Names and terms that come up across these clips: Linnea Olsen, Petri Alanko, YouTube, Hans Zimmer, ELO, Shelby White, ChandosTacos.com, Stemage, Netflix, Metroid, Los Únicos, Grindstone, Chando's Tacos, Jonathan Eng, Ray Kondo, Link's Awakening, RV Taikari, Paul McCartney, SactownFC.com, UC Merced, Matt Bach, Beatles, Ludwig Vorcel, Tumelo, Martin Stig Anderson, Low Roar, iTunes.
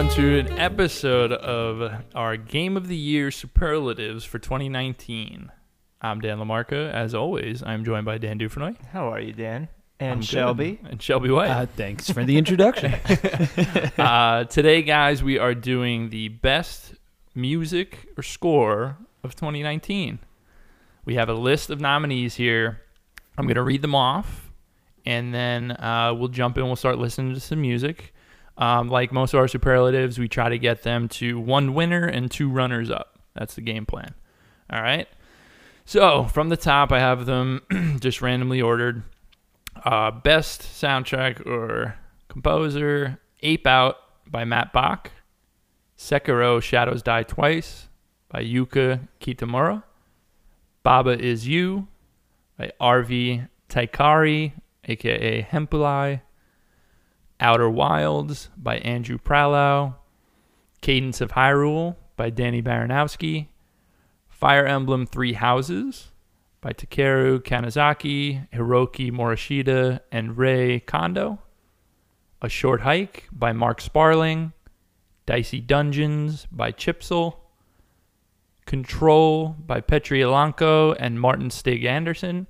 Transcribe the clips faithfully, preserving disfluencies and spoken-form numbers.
on to an episode of our Game of the Year Superlatives for twenty nineteen. I'm Dan LaMarca. As always, I'm joined by Dan Dufresnoy. How are you, Dan? And I'm Shelby. Good. And Shelby White. Uh, thanks for the introduction. uh, today, guys, we are doing the best music or score of twenty nineteen. We have a list of nominees here. I'm going to read them off, and then uh, we'll jump in. We'll start listening to some music. Um, like most of our superlatives, we try to get them to one winner and two runners up. That's the game plan. All right. So from the top, I have them just randomly ordered. Uh, best soundtrack or composer, Ape Out by Matt Bach. Sekiro Shadows Die Twice by Yuka Kitamura. Baba Is You by R V Taikari, a k a. Hempulai. Outer Wilds by Andrew Prahlow, Cadence of Hyrule by Danny Baranowsky, Fire Emblem Three Houses by Takeru Kanazaki, Hiroki Morishida, and Ray Kondo, A Short Hike by Mark Sparling, Dicey Dungeons by Chipzel, Control by Petri Alanko and Martin Stig Anderson,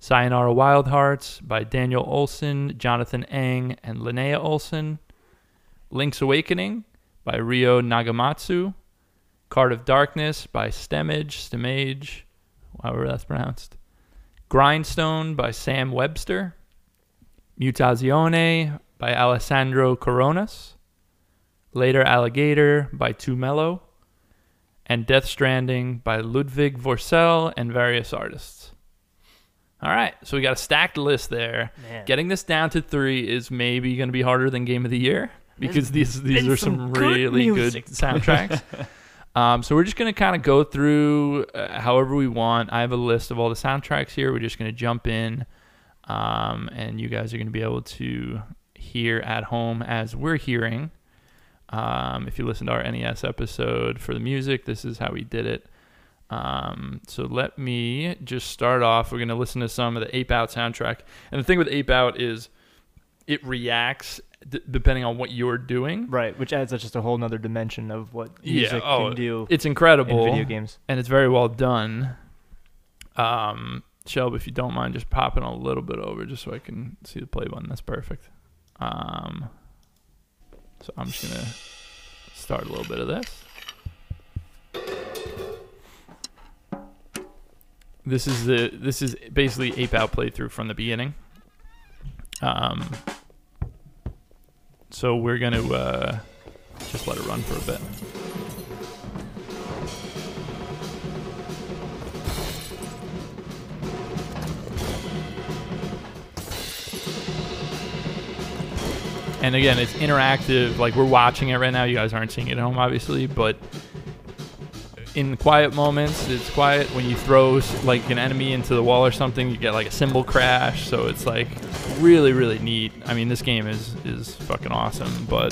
Sayonara Wild Hearts by Daniel Olson, Jonathan Eng, and Linnea Olsen. Link's Awakening by Ryo Nagamatsu. Card of Darkness by Stemage, Stemage, however that's pronounced. Grindstone by Sam Webster. Mutazione by Alessandro Coronas. Later Alligator by Tumelo. And Death Stranding by Ludwig Vorcel and various artists. All right, so we got a stacked list there. Man. Getting this down to three is maybe going to be harder than Game of the Year because There's these these are some, some good really music. good soundtracks. um, so we're just going to kind of go through uh, however we want. I have a list of all the soundtracks here. We're just going to jump in, um, and you guys are going to be able to hear at home as we're hearing. Um, if you listen to our N E S episode for the music, this is how we did it. Um, so let me just start off. We're going to listen to some of the Ape Out soundtrack. And the thing with Ape Out is it reacts d- depending on what you're doing. Right, which adds just a whole nother dimension of what music yeah, oh, can do. It's incredible. In video games. And it's very well done. Um, Shelby, if you don't mind just popping a little bit over just so I can see the play button. That's perfect. Um, so I'm just going to start a little bit of this. This is the this is basically Ape Out playthrough from the beginning. Um, so we're gonna uh, just let it run for a bit. And again, it's interactive. Like, we're watching it right now. You guys aren't seeing it at home, obviously, but in quiet moments, it's quiet. When you throw like an enemy into the wall or something, you get like a cymbal crash. So it's like really, really neat. I mean, this game is is fucking awesome, but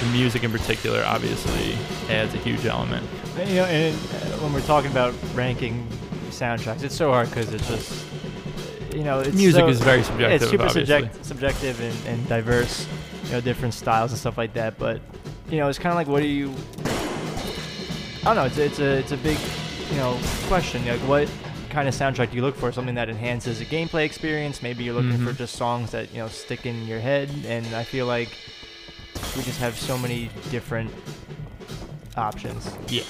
the music in particular obviously adds a huge element. And, you know, and uh, when we're talking about ranking soundtracks, it's so hard because it's just, you know, it's music so, is very subjective. It's super subject, subjective and, and diverse, you know, different styles and stuff like that. But you know, it's kind of like, what do you? I don't know, it's, it's, a, it's a big, you know, question. Like, what kind of soundtrack do you look for? Something that enhances a gameplay experience. Maybe you're looking mm-hmm. for just songs that, you know, stick in your head. And I feel like we just have so many different options. Yeah,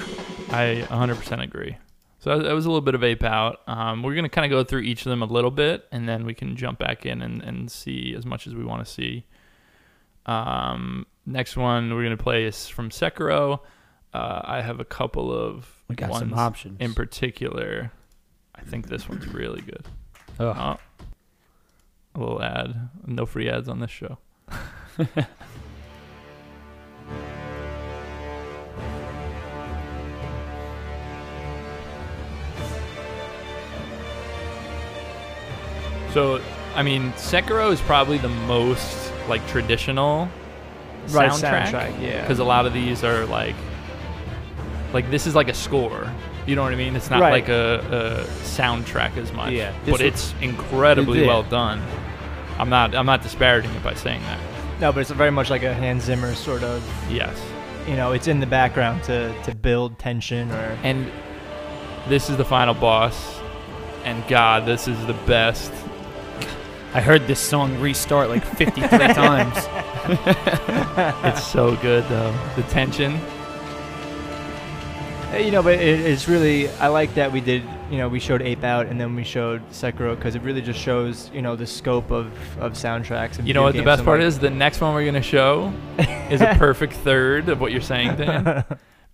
I one hundred percent agree. So that was a little bit of Ape Out. Um, we're going to kind of go through each of them a little bit, and then we can jump back in and, and see as much as we want to see. Um, next one we're going to play is from Sekiro. Uh, I have a couple of we got ones some options. In particular. I think this one's really good. Oh. A little ad. No free ads on this show. So, I mean, Sekiro is probably the most, like, traditional right, soundtrack. soundtrack. Yeah. Because a lot of these are, like... Like, this is like a score. You know what I mean? It's not right. like a, a soundtrack as much. Yeah, but it's incredibly it well done. I'm not I'm not disparaging it by saying that. No, but it's very much like a Hans Zimmer sort of. Yes. You know, it's in the background to, to build tension or. And this is the final boss. And God, this is the best. I heard this song restart like fifty-three times. It's so good, though. The tension. You know, but it, it's really, I like that we did, you know, we showed Ape Out and then we showed Sekiro because it really just shows, you know, the scope of, of soundtracks. And you know what the best so part like, is? The next one we're going to show is a perfect third of what you're saying, Dan.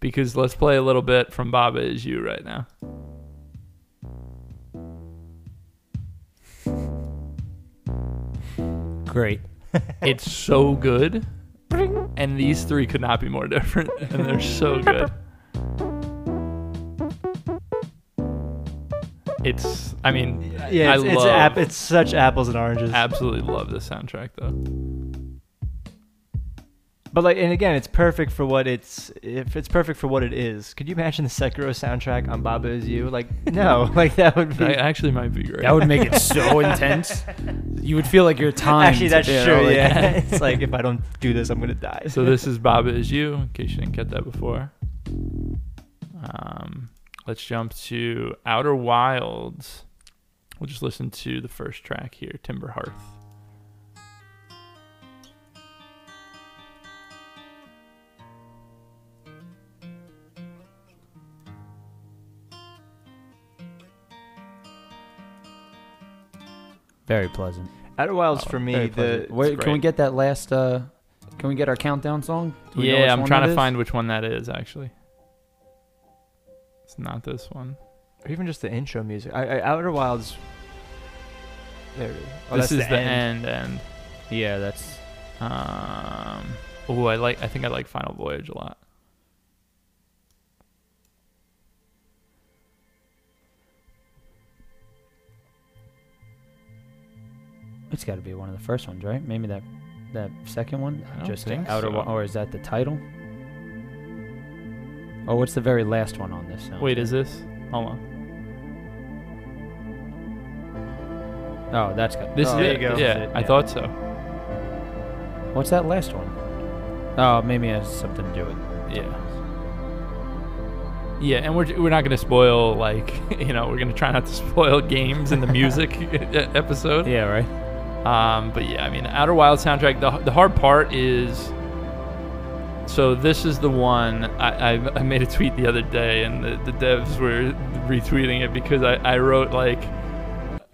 Because let's play a little bit from Baba Is You right now. Great. It's so good. And these three could not be more different. And they're so good. It's, I mean, yeah, I it's, love... It's, ap it's such apples and oranges. Absolutely love this soundtrack, though. But, like, and again, it's perfect for what it's... If it's perfect for what it is. Could you imagine the Sekiro soundtrack on Baba Is You? Like, no. Like, that would be... That actually might be great. That would make it so intense. You would feel like you're timed. Actually, that's true, know, like, yeah. It's like, if I don't do this, I'm going to die. So this is Baba Is You, in case you didn't get that before. Um... Let's jump to Outer Wilds. We'll just listen to the first track here, Timber Hearth. Very pleasant. Outer Wilds oh, for me. The Wait, can we get that last? Uh, can we get our countdown song? Do we yeah, know I'm trying to is? find which one that is actually. It's not this one. Or even just the intro music. I, I, Outer Wilds. There it is. Oh, this is the, the end. end. End. Yeah, that's. Um. Oh, I like. I think I like Final Voyage a lot. It's got to be one of the first ones, right? Maybe that, that second one. I don't just think Outer so. Or is that the title? Oh, what's the very last one on this sound? Wait, is this? Hold on. Oh, that's good. This oh, is there it. You go. Yeah, it. yeah, I thought so. What's that last one? Oh, maybe it has something to do with it. Yeah. Yeah, and we're, we're not going to spoil, like, you know, we're going to try not to spoil games in the music episode. Yeah, right. Um, but yeah, I mean, Outer Wilds soundtrack, the, the hard part is... So this is the one, I, I, I made a tweet the other day and the, the devs were retweeting it because I, I wrote like,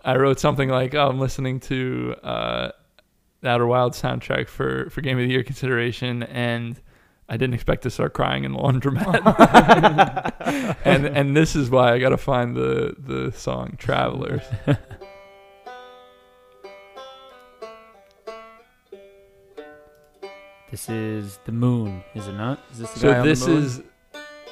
I wrote something like, oh, I'm listening to uh, the Outer Wilds soundtrack for, for Game of the Year consideration and I didn't expect to start crying in laundromat. and, and this is why I got to find the, the song Travelers. This is the moon, is it not? Is this the so guy on this the moon? is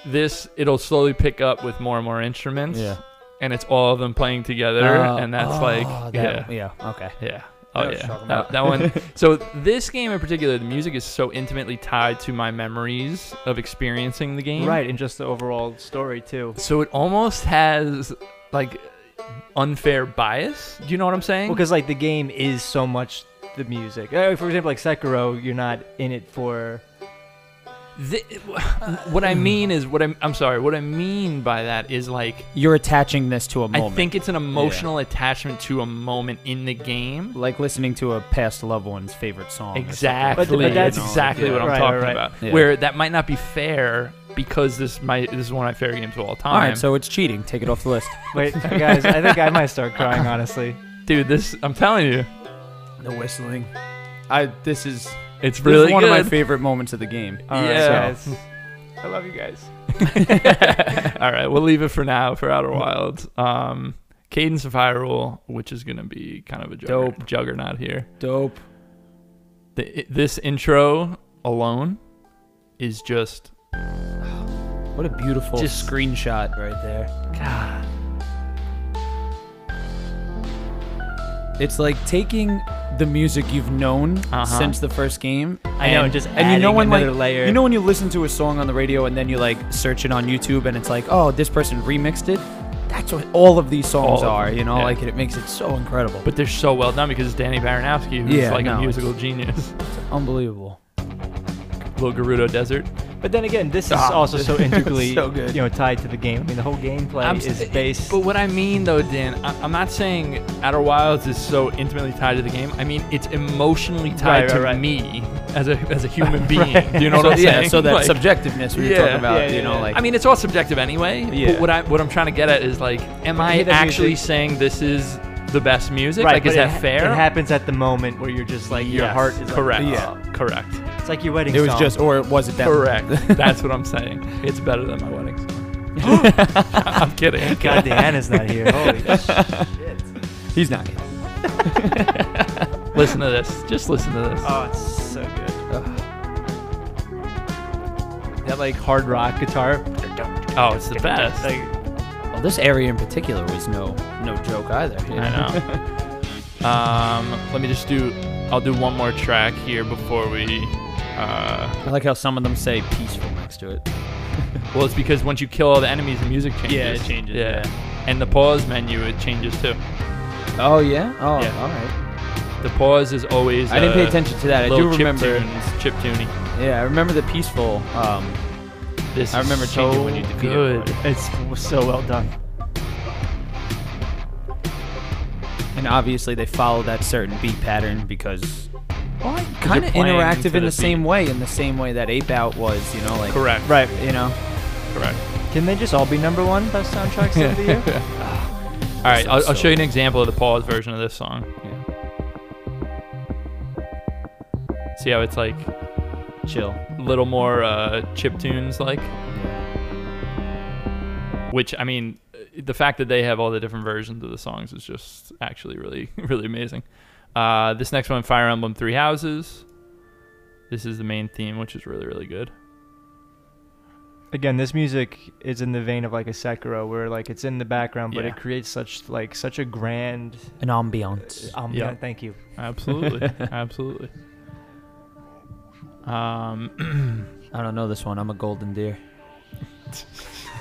this. It'll slowly pick up with more and more instruments. Yeah, and it's all of them playing together, uh, and that's oh, like that, yeah, yeah, okay, yeah, oh yeah, that, that one. So this game in particular, the music is so intimately tied to my memories of experiencing the game, right, and just the overall story too. So it almost has like unfair bias. Do you know what I'm saying? Because well, like the game is so much. The music, for example, like Sekiro, you're not in it for. The, what I mean is, what I'm, I'm sorry. What I mean by that is like you're attaching this to a moment. I think it's an emotional yeah. attachment to a moment in the game, like listening to a past loved one's favorite song. Exactly, but, but that's exactly yeah. what I'm right, talking right. about. Yeah. Where that might not be fair. Because this my this is one of my favorite games of all time. All right, so it's cheating. Take it off the list. Wait, guys, I think I might start crying. Honestly, dude, this I'm telling you. The whistling, I this is it's this really is one good. of my favorite moments of the game. All yeah, right, so. I love you guys. All right, we'll leave it for now for Outer Wilds. Um, Cadence of Hyrule, which is gonna be kind of a jugger Dope. juggernaut here. Dope. The, it, this intro alone is just what a beautiful just screenshot right there. God. It's like taking the music you've known uh-huh. since the first game. I and, know, just and adding you know when, another like, layer. You know when you listen to a song on the radio and then you like search it on YouTube and it's like, oh, this person remixed it? That that's what all of these songs all are, you know, yeah. like it, it makes it so incredible. But they're so well done because it's Danny Baranowsky, who's yeah, like no, a musical it's, genius. It's unbelievable. Little Gerudo Desert. But then again, this is ah, also so integrally so you know, tied to the game. I mean, the whole gameplay I'm, is based... But what I mean, though, Dan, I, I'm not saying Outer Wilds is so intimately tied to the game. I mean, it's emotionally tied right, to right, right. me as a as a human being. Right. Do you know so, what I'm yeah, saying? So that like, subjectiveness we yeah, were talking about, yeah, yeah, you know, yeah. like... I mean, it's all subjective anyway, yeah. but what, I, what I'm trying to get at is, like, am I actually music. saying this is... the best music, right, like is that fair? It happens at the moment where you're just like your yes, heart is correct. Like, oh. Yeah, correct. It's like your wedding. It was song. just, or was it that correct? That's what I'm saying. It's better than my wedding song. I'm kidding. Thank God Deanna's not here. Holy shit. He's not here. Listen to this. Just listen to this. Oh, it's so good. Ugh. That like hard rock guitar. Oh, it's the best. Like, well, this area in particular was no no joke either. You know? I know. um, let me just do. I'll do one more track here before we. Uh, I like how some of them say peaceful next to it. Well, it's because once you kill all the enemies, the music changes. Yeah, it changes. Yeah, yeah. And the pause menu it changes too. Oh yeah. Oh, yeah. All right. The pause is always. I didn't pay attention to that. I do remember chip tuning. Yeah, I remember the peaceful. Um, This I remember so changing when you defeat good. It. It's so well done. And obviously they follow that certain beat pattern because well, kind of interactive in the, the same way, in the same way that Ape Out was, you know, like correct, right, you know, correct. Can they just all be number one best soundtracks of the year? Oh, all right, I'll, so I'll show you an example of the pause version of this song. Yeah. See how it's like chill. Little more uh, chip tunes, like, which I mean, the fact that they have all the different versions of the songs is just actually really, really amazing. Uh, this next one, Fire Emblem Three Houses. This is the main theme, which is really, really good. Again, this music is in the vein of like a Sekiro, where like it's in the background, but yeah. it creates such like such a grand an ambiance. Uh, ambiance. Yep. Thank you. Absolutely, absolutely. Um, I don't know this one. I'm a golden deer.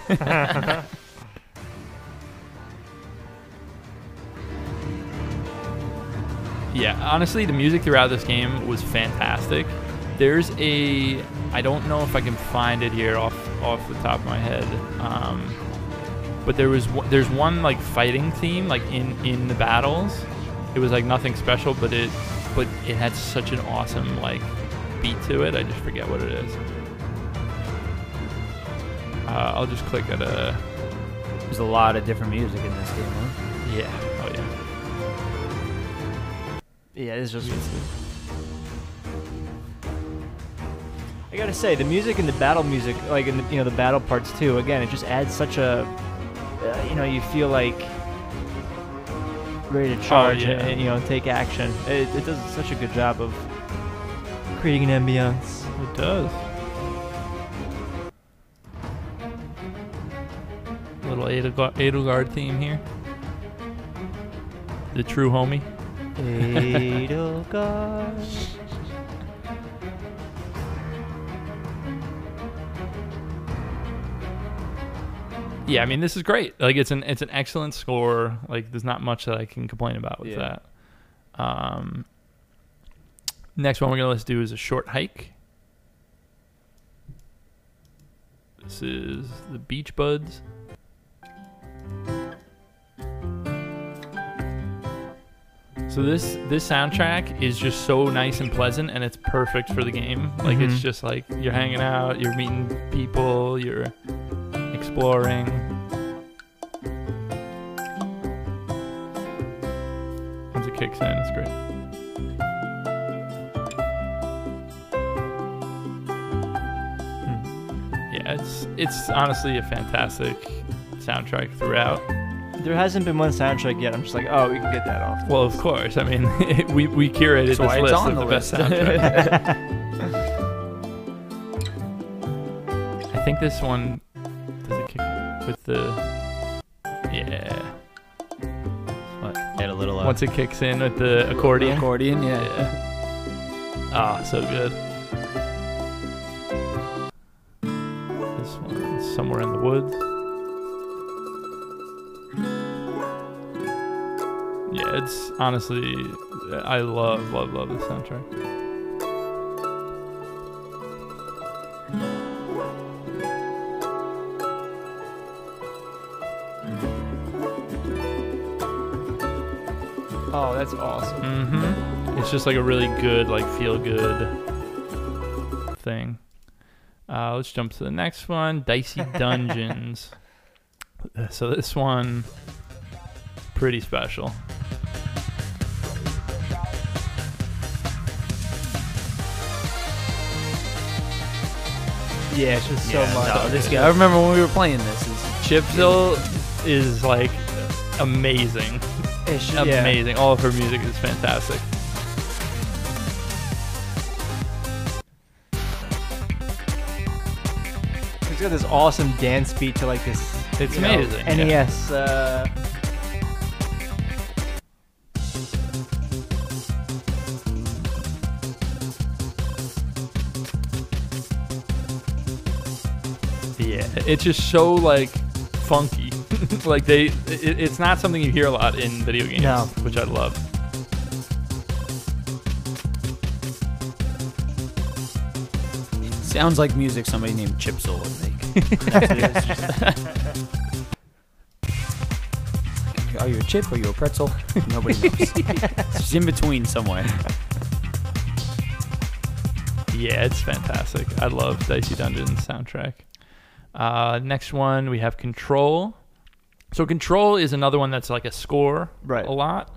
Yeah, honestly, the music throughout this game was fantastic. There's a... I don't know if I can find it here off off the top of my head. Um, but there was there's one like fighting theme like in in the battles. It was like nothing special, but it but it had such an awesome like. beat to it. I just forget what it is. Uh, I'll just click at a... There's a lot of different music in this game, huh? Yeah. Oh, yeah. Yeah, it's just... I gotta say, the music and the battle music, like, in the, you know, the battle parts, too, again, it just adds such a... Uh, you know, you feel like... ready to charge oh, yeah. and, and, you know, take action. It, it does such a good job of... creating an ambiance. It does. Little Edelgard, Edelgard theme here. The true homie. Edelgard. Yeah, I mean this is great. Like it's an it's an excellent score. Like there's not much that I can complain about with yeah. that. Um. Next one we're going to let's do is A Short Hike. This is the Beach Buds. So this this soundtrack is just so nice and pleasant, and it's perfect for the game. Like mm-hmm. it's just like you're hanging out, you're meeting people, you're exploring. Once it kicks in, it's great. It's it's honestly a fantastic soundtrack throughout. There hasn't been one soundtrack yet. I'm just like, oh, we can get that off. Well, of course. I mean, it, we we curated this list of the best soundtracks. I think this one does it kick with the yeah. What? Add a little. Uh, Once it kicks in with the accordion. Accordion, yeah. yeah. Ah, so good. Somewhere in the Woods. it's honestly, I love, love, love the soundtrack. Oh, that's awesome. Mm-hmm. It's just like a really good, like feel-good thing. Uh, let's jump to the next one, Dicey Dungeons. So this one, pretty special. Yeah, it's just so yeah, much. No, this guy, I remember when we were playing this. Chipzel is like amazing. Ish, amazing. Yeah. All of her music is fantastic. She's got this awesome dance beat to like this. It's amazing. Know, N E S. Yeah. Uh... yeah, it's just so like funky. Like they, it, it's not something you hear a lot in video games, no. Which I love. Sounds like music somebody named Chipzel would make. Are you a chip? Are you a pretzel? Nobody knows. It's in between somewhere. Yeah, it's fantastic. I love Dicey Dungeon's soundtrack. Uh, next one we have Control. So Control is another one that's like a score right. a lot.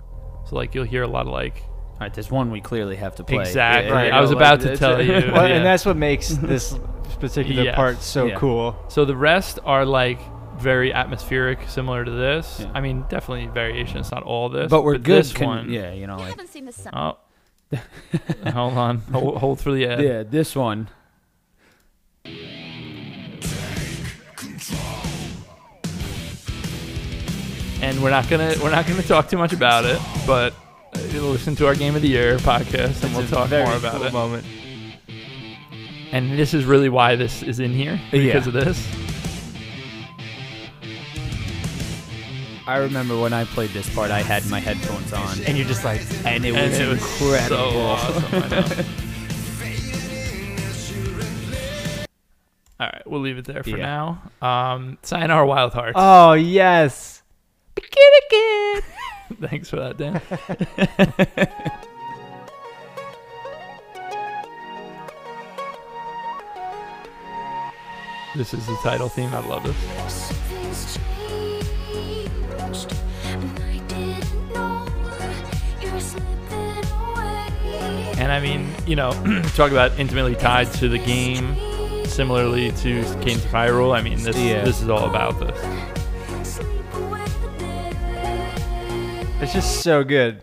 So like you'll hear a lot of like... All right, there's one we clearly have to play. Exactly. Yeah, right. I was like, about to tell a, you. Well, yeah. And that's what makes this particular yes. part so yeah. cool. So the rest are like very atmospheric, similar to this. Yeah. I mean, definitely variation. It's not all this. But we're but good. This con one, yeah, you know. Like, you haven't seen the sun. Oh. Hold on. Hold, hold through the ad. Yeah, this one. And we're not gonna we're not gonna talk too much about it, but you'll listen to our Game of the Year podcast, and we'll talk more about it. Moment. And this is really why this is in here because yeah. of this. I remember when I played this part, I had my headphones on, and you're just like, and it was, and it was incredible. So awesome, I know. All right, we'll leave it there for yeah. now. Um, Sayonara Wild Hearts. Oh yes. Thanks for that, Dan. This is the title theme. I love this. And I mean, you know, talk about intimately tied to the game, similarly to Cadence of Hyrule. I mean, this yeah. this is all about this. It's just so good.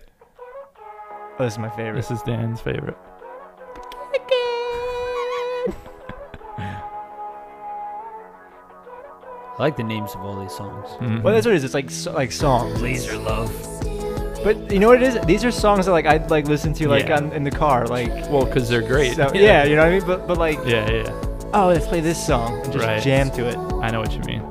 Oh, this is my favorite. This is Dan's favorite. I like the names of all these songs. Mm-hmm. Well, that's what it is. It's like so, like songs. Laser love. But you know what it is? These are songs that like I'd like listen to like yeah. on, in the car. Like well, because they're great. So, yeah. yeah, you know what I mean. But but like yeah yeah. Oh, let's play this song and just right. jam to it. I know what you mean.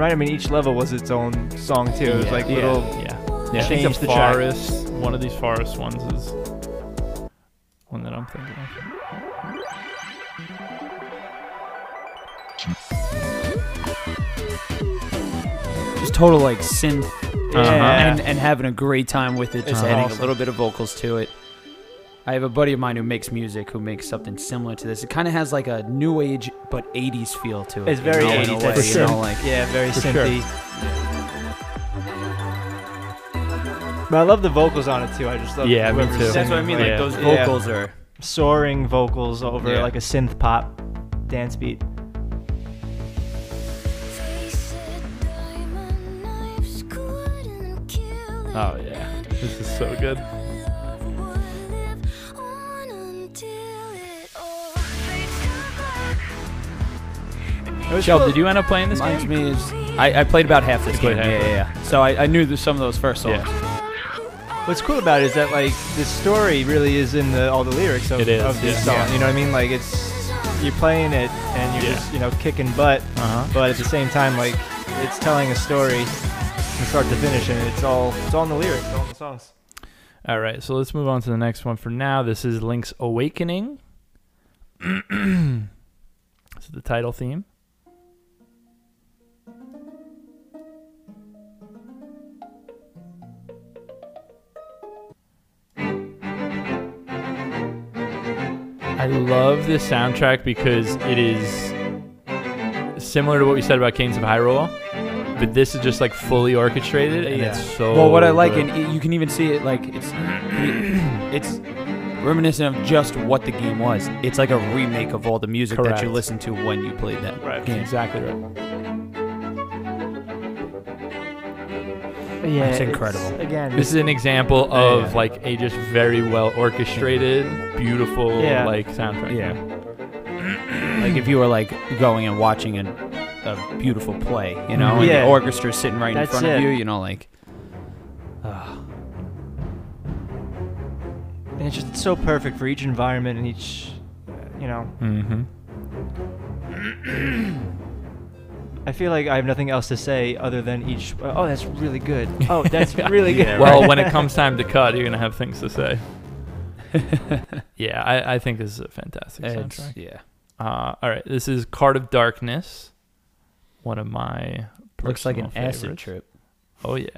Right, I mean, each level was its own song too. It was yeah, like little, yeah. yeah. Change the forest. Track. One of these forest ones is one that I'm thinking of. Just total like synth, yeah. and and having a great time with it. Just uh-huh. adding awesome. a little bit of vocals to it. I have a buddy of mine who makes music who makes something similar to this. It kind of has like a new age but eighties feel to it. It's very you know, eighties, you know, like yeah, very synthy. Sure. But I love the vocals on it too. I just love yeah, me too. That's what I mean. Like yeah. those vocals yeah. are soaring vocals over yeah. like a synth pop dance beat. Oh yeah, this is so good. Shel, did you end up playing this game? Me is, I, I played about half this game. Half yeah, yeah, yeah. So I, I knew some of those first songs. Yeah. What's cool about it is that like the story really is in the, all the lyrics of, it is, of this yeah. song. Yeah. You know what I mean? Like it's you're playing it and you're yeah. just, you know, kicking butt, uh-huh. but at the same time, like, it's telling a story from start to finish, and it's all it's all in the lyrics, all in the songs. All right, so let's move on to the next one for now. This is Link's Awakening. This is the title theme. I love this soundtrack because it is similar to what we said about Cadence of Hyrule, but this is just like fully orchestrated, and yeah. it's so. Well, what I like, good. and you can even see it, like it's it's reminiscent of just what the game was. It's like a remake of all the music Correct. that you listened to when you played that right. game. Exactly right. Yeah, it's incredible. It's, again, this is an example of yeah. like a just very well orchestrated, beautiful yeah. like soundtrack. Yeah. Like if you were like going and watching an, a beautiful play, you know, and yeah. the orchestra's sitting right That's in front it. of you, you know, like. Uh, And it's just so perfect for each environment and each, you know. Mm-hmm. I feel like I have nothing else to say other than each. Oh, that's really good. Oh, that's really good. Yeah, well, when it comes time to cut, you're gonna have things to say. yeah, I, I think this is a fantastic it's, soundtrack. Yeah. Uh, all right, this is Card of Darkness. One of my personal looks like an favorites. Acid trip. Oh yeah.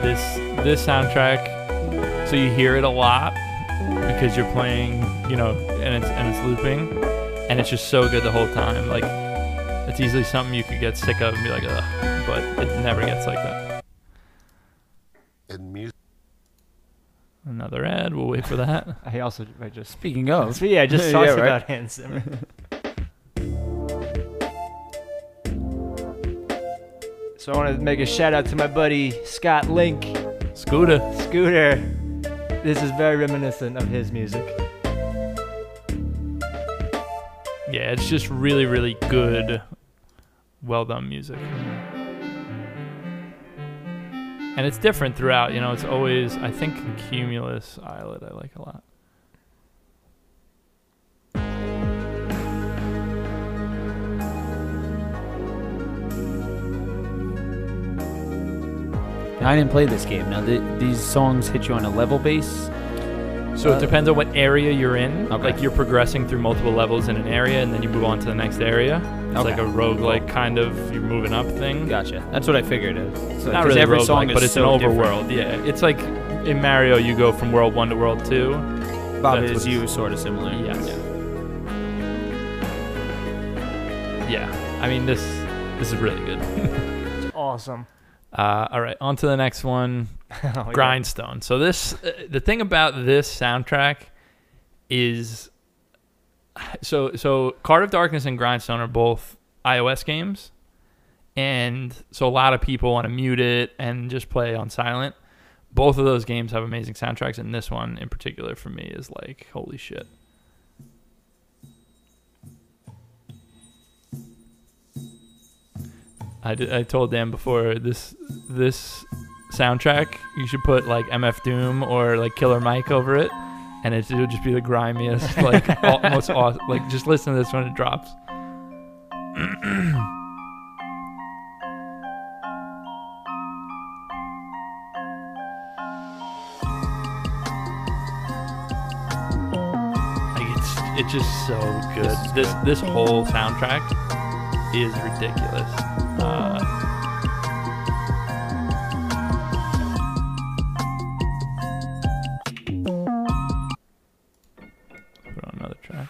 This this soundtrack, so you hear it a lot because you're playing, you know, and it's and it's looping, and it's just so good the whole time. Like, it's easily something you could get sick of and be like, ugh, but it never gets like that. And music. Another ad. We'll wait for that. I also I just speaking of. So yeah, I just talked yeah, right? about Hans Zimmer. So I want to make a shout out to my buddy Scott Link. Scooter. Scooter. This is very reminiscent of his music. Yeah, it's just really, really good, well done music. And it's different throughout, you know, it's always, I think, Cumulus Islet I like a lot. I didn't play this game. Now, th these songs hit you on a level base? So uh, it depends on what area you're in. Okay. Like, you're progressing through multiple levels in an area, and then you move on to the next area. It's okay. like a roguelike kind of you're moving up thing. Gotcha. That's what I figured it was. So not really every song like, but it's so an overworld. Different. Yeah. It's like in Mario, you go from world one to world two. Baba Is You is sort of similar. Yes. Yeah. yeah. I mean, this, this is really good. It's awesome. Uh, all right, on to the next one, oh, Grindstone. Yeah. So this, uh, the thing about this soundtrack is, so so Card of Darkness and Grindstone are both iOS games, and so a lot of people want to mute it and just play on silent. Both of those games have amazing soundtracks, and this one in particular for me is like, holy shit. I, did, I told Dan before, this this soundtrack, you should put like M F Doom or like Killer Mike over it, and it would just be the grimiest, like almost awesome. Like, just listen to this when it drops. Like, it's it's just so good. This this whole soundtrack is ridiculous. Uh, put on another track.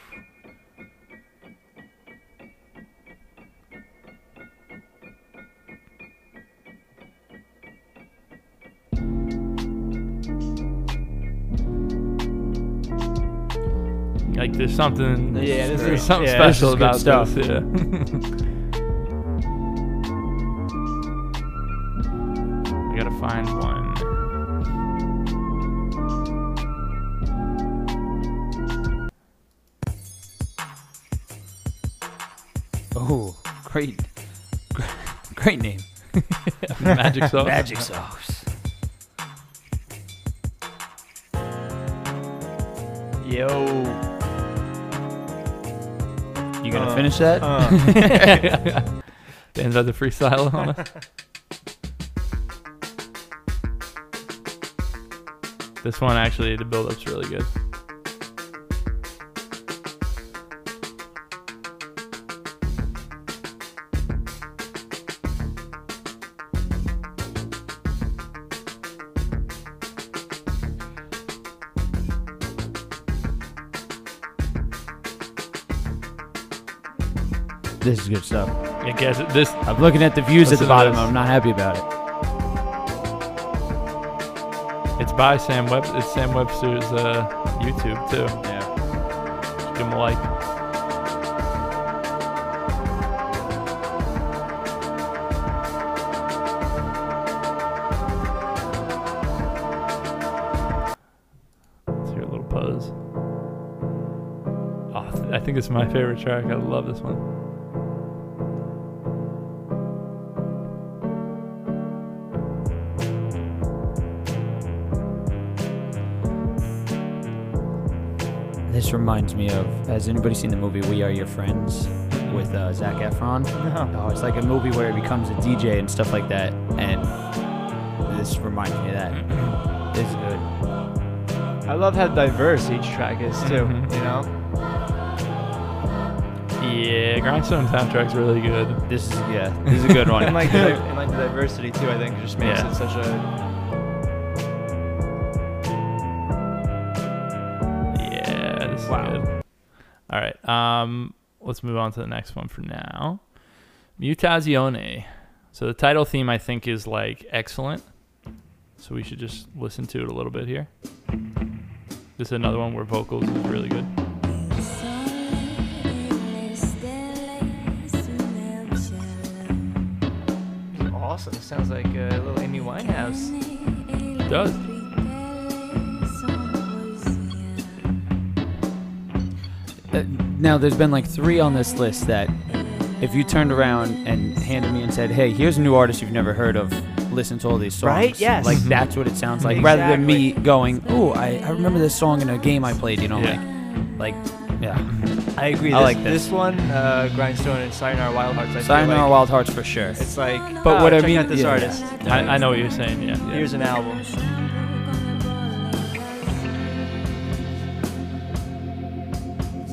Like, there's something, yeah, there's, there's something yeah, special about stuff. This. Yeah. Find one. Oh, great, great name. Magic sauce. Magic sauce. Yo. You gonna uh, finish that? Uh. Ends up the freestyle on us. This one actually, the build-up's really good. This is good stuff. I guess this. I'm looking at the views at the bottom. I'm not happy about it. It's by Sam Web. It's Sam Webster's uh, YouTube too. Yeah. Give him a like. Let's hear a little buzz. Oh, I think it's my favorite track. I love this one. This reminds me of, has anybody seen the movie We Are Your Friends with uh, Zac Efron? No. Oh, it's like a movie where he becomes a D J and stuff like that, and this reminds me of that. It's good. I love how diverse each track is, too, mm-hmm. you know? Yeah, Grindstone soundtrack's really good. This is, yeah, this is a good one. And like, the, and like the diversity, too, I think just makes yeah. it such a... Wow. All right. Um, let's move on to the next one for now. Mutazione. So the title theme, I think, is like excellent. So we should just listen to it a little bit here. This is another one where vocals is really good. Awesome. It sounds like a little Amy Winehouse. It does. Uh, now, there's been like three on this list that if you turned around and handed me and said, hey, here's a new artist you've never heard of, listen to all these songs. Right? Yes. Like, that's what it sounds like. Exactly. Rather than me going, oh, I, I remember this song in a game I played, you know, yeah. like, like, yeah. I agree. This, I like this. This one, uh, Grindstone and Sayonara Wild Hearts, I Sayonara like, Wild Hearts for sure. It's like, but oh, what I mean, out this yeah. artist. I, I know what you're saying, yeah. yeah. Here's an album.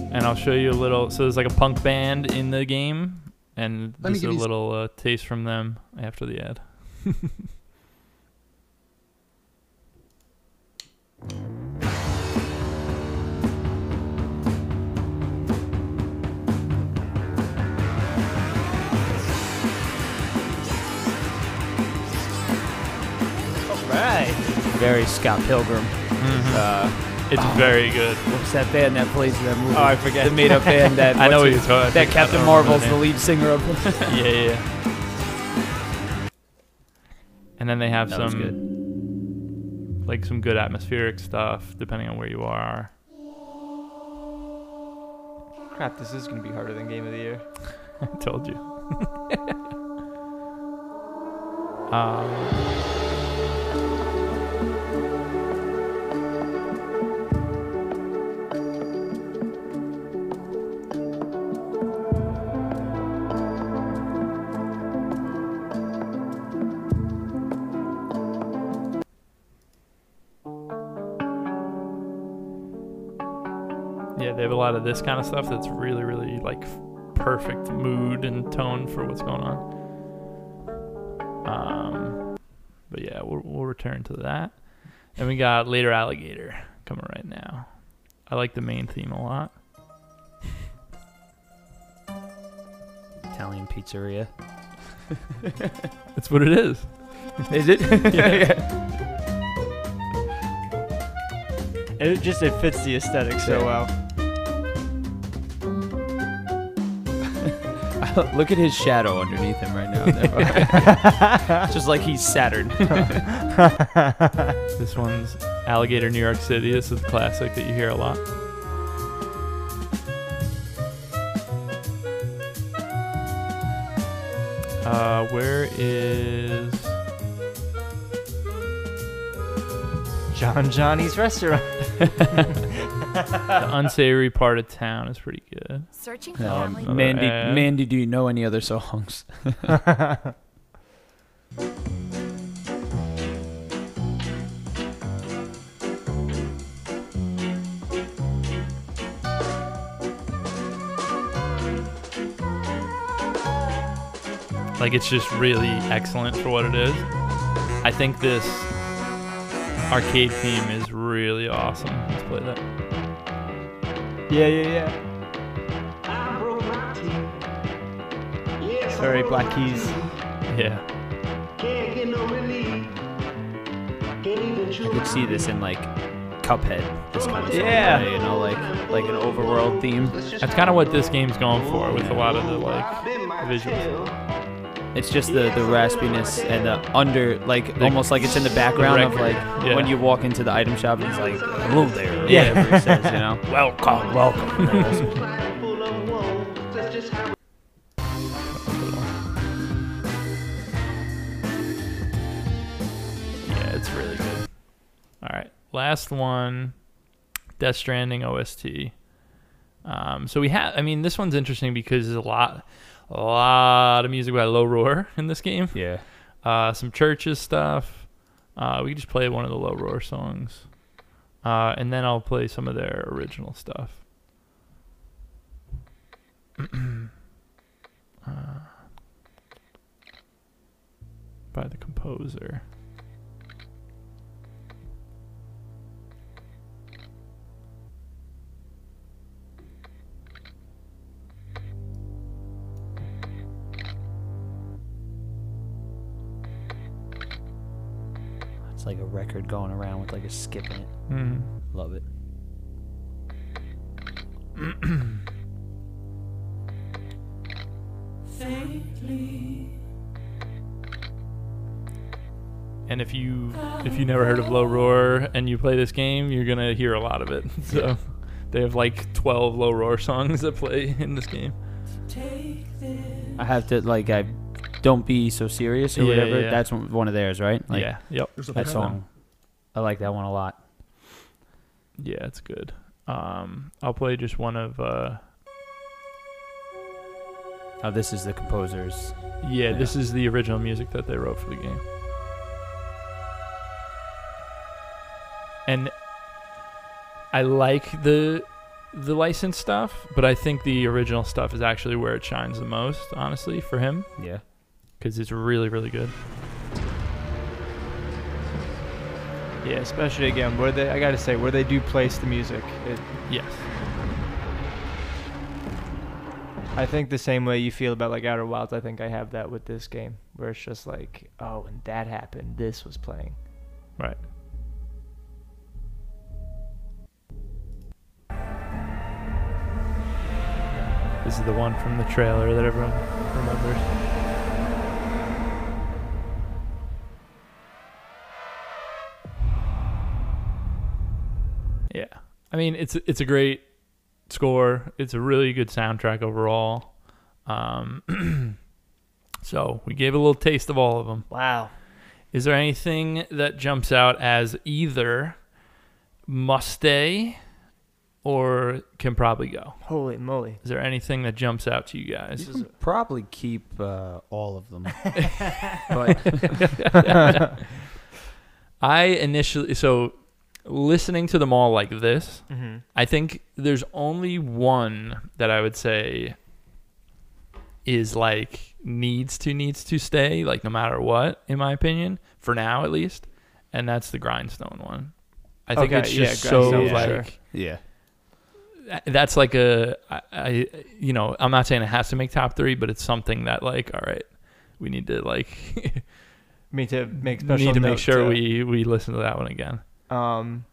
And I'll show you a little. So there's like a punk band in the game, and there's a little uh, taste from them after the ad. All right. Very Scott Pilgrim. Mm-hmm. uh, It's oh, very good. What's that band that plays in that movie? Oh, I forget. The made-up band that... I know what you're talking about. That Captain Marvel's the lead singer of. yeah, yeah. And then they have that some... Good. Like, some good atmospheric stuff, depending on where you are. Crap, this is going to be harder than Game of the Year. I told you. um... of this kind of stuff that's really really like perfect mood and tone for what's going on, um but yeah, we'll, we'll return to that. And we got Later Alligator coming right now. I like the main theme a lot. Italian pizzeria. That's what it is. Is it? Yeah, yeah. It just it fits the aesthetic so well. Look at his shadow underneath him right now. Just like he's Saturn. This one's Alligator New York City. This is a classic that you hear a lot. Uh, where is John Johnny's restaurant? The unsavory part of town is pretty good. Searching for um, family. Mandy, uh, Mandy, do you know any other songs? Like, it's just really excellent for what it is. I think this arcade theme is really awesome. Let's play that. Yeah, yeah, yeah. Sorry, Black Keys. Yeah. I could see this in, like, Cuphead. This kind of yeah. Play, you know, like like an overworld theme. That's kind of what this game's going for with a lot of the, like, visuals. It's just the, the raspiness and the under, like, almost like it's in the background of, like, yeah. when you walk into the item shop and it's like, hello there, or yeah. whatever it says, you know? Welcome, welcome. Yeah, it's really good. All right, last one, Death Stranding O S T. Um, so we have, I mean, this one's interesting because there's a lot... a lot of music by Low Roar in this game. Yeah. Uh, some churches stuff. Uh, we can just play one of the Low Roar songs. Uh, and then I'll play some of their original stuff. uh, by the composer. Like a record going around with like a skip in it. Mm. Love it. And if you if you never heard of Low Roar and you play this game, you're gonna hear a lot of it. So they have like twelve Low Roar songs that play in this game. I have to like I. Don't Be So Serious or yeah, whatever. Yeah. That's one of theirs, right? Like, yeah. Yep. That song. I like that one a lot. Yeah, it's good. Um, I'll play just one of... Uh... Oh, this is the composer's. Yeah, yeah, this is the original music that they wrote for the game. And I like the... the licensed stuff, but I think the original stuff is actually where it shines the most, honestly, for him. Yeah. Because it's really, really good. Yeah, especially again where they—I gotta say—where they do place the music. It, yes. I think the same way you feel about like Outer Wilds. I think I have that with this game, where it's just like, oh, when that happened, this was playing. Right. This is the one from the trailer that everyone remembers. Yeah. I mean, it's it's a great score. It's a really good soundtrack overall. Um, so we gave a little taste of all of them. Wow. Is there anything that jumps out as either must-stay or can probably go? Holy moly. Is there anything that jumps out to you guys? You can probably keep uh, all of them. But I initially... So, listening to them all like this, mm-hmm. I think there's only one that I would say is like needs to, needs to stay, like no matter what, in my opinion, for now at least, and that's the Grindstone one. I think okay, it's just yeah, so yeah, like... Sure. Yeah. That's like a, I, I, you know, I'm not saying it has to make top three, but it's something that like, all right, we need to like, me to make special need to make sure to... we we listen to that one again. Um,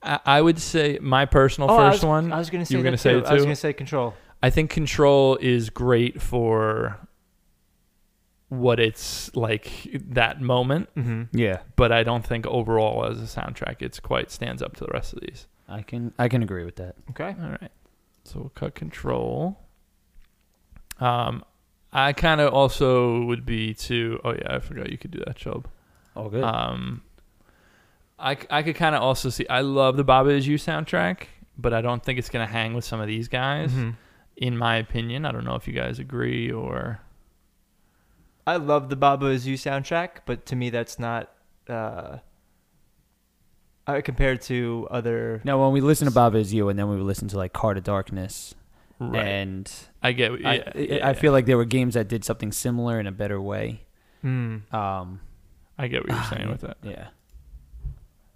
I, I would say my personal oh, first I was, one. I was gonna say you were gonna say it too. I was gonna say Control. I think Control is great for what it's like that moment. Mm-hmm. Yeah, but I don't think overall as a soundtrack, it's quite stands up to the rest of these. I can I can agree with that. Okay. All right. So we'll cut Control. Um, I kind of also would be to... Oh, yeah, I forgot you could do that job. Oh, good. Um, I, I could kind of also see... I love the Baba Is You soundtrack, but I don't think it's going to hang with some of these guys, mm-hmm. in my opinion. I don't know if you guys agree or... I love the Baba Is You soundtrack, but to me that's not... Uh, compared to other... No, when we listen to Baba Is You, and then we would listen to like Card of Darkness... Right. And I get, yeah, I, yeah, I yeah. feel like there were games that did something similar in a better way. Mm. Um, I get what you're saying uh, with that. Yeah.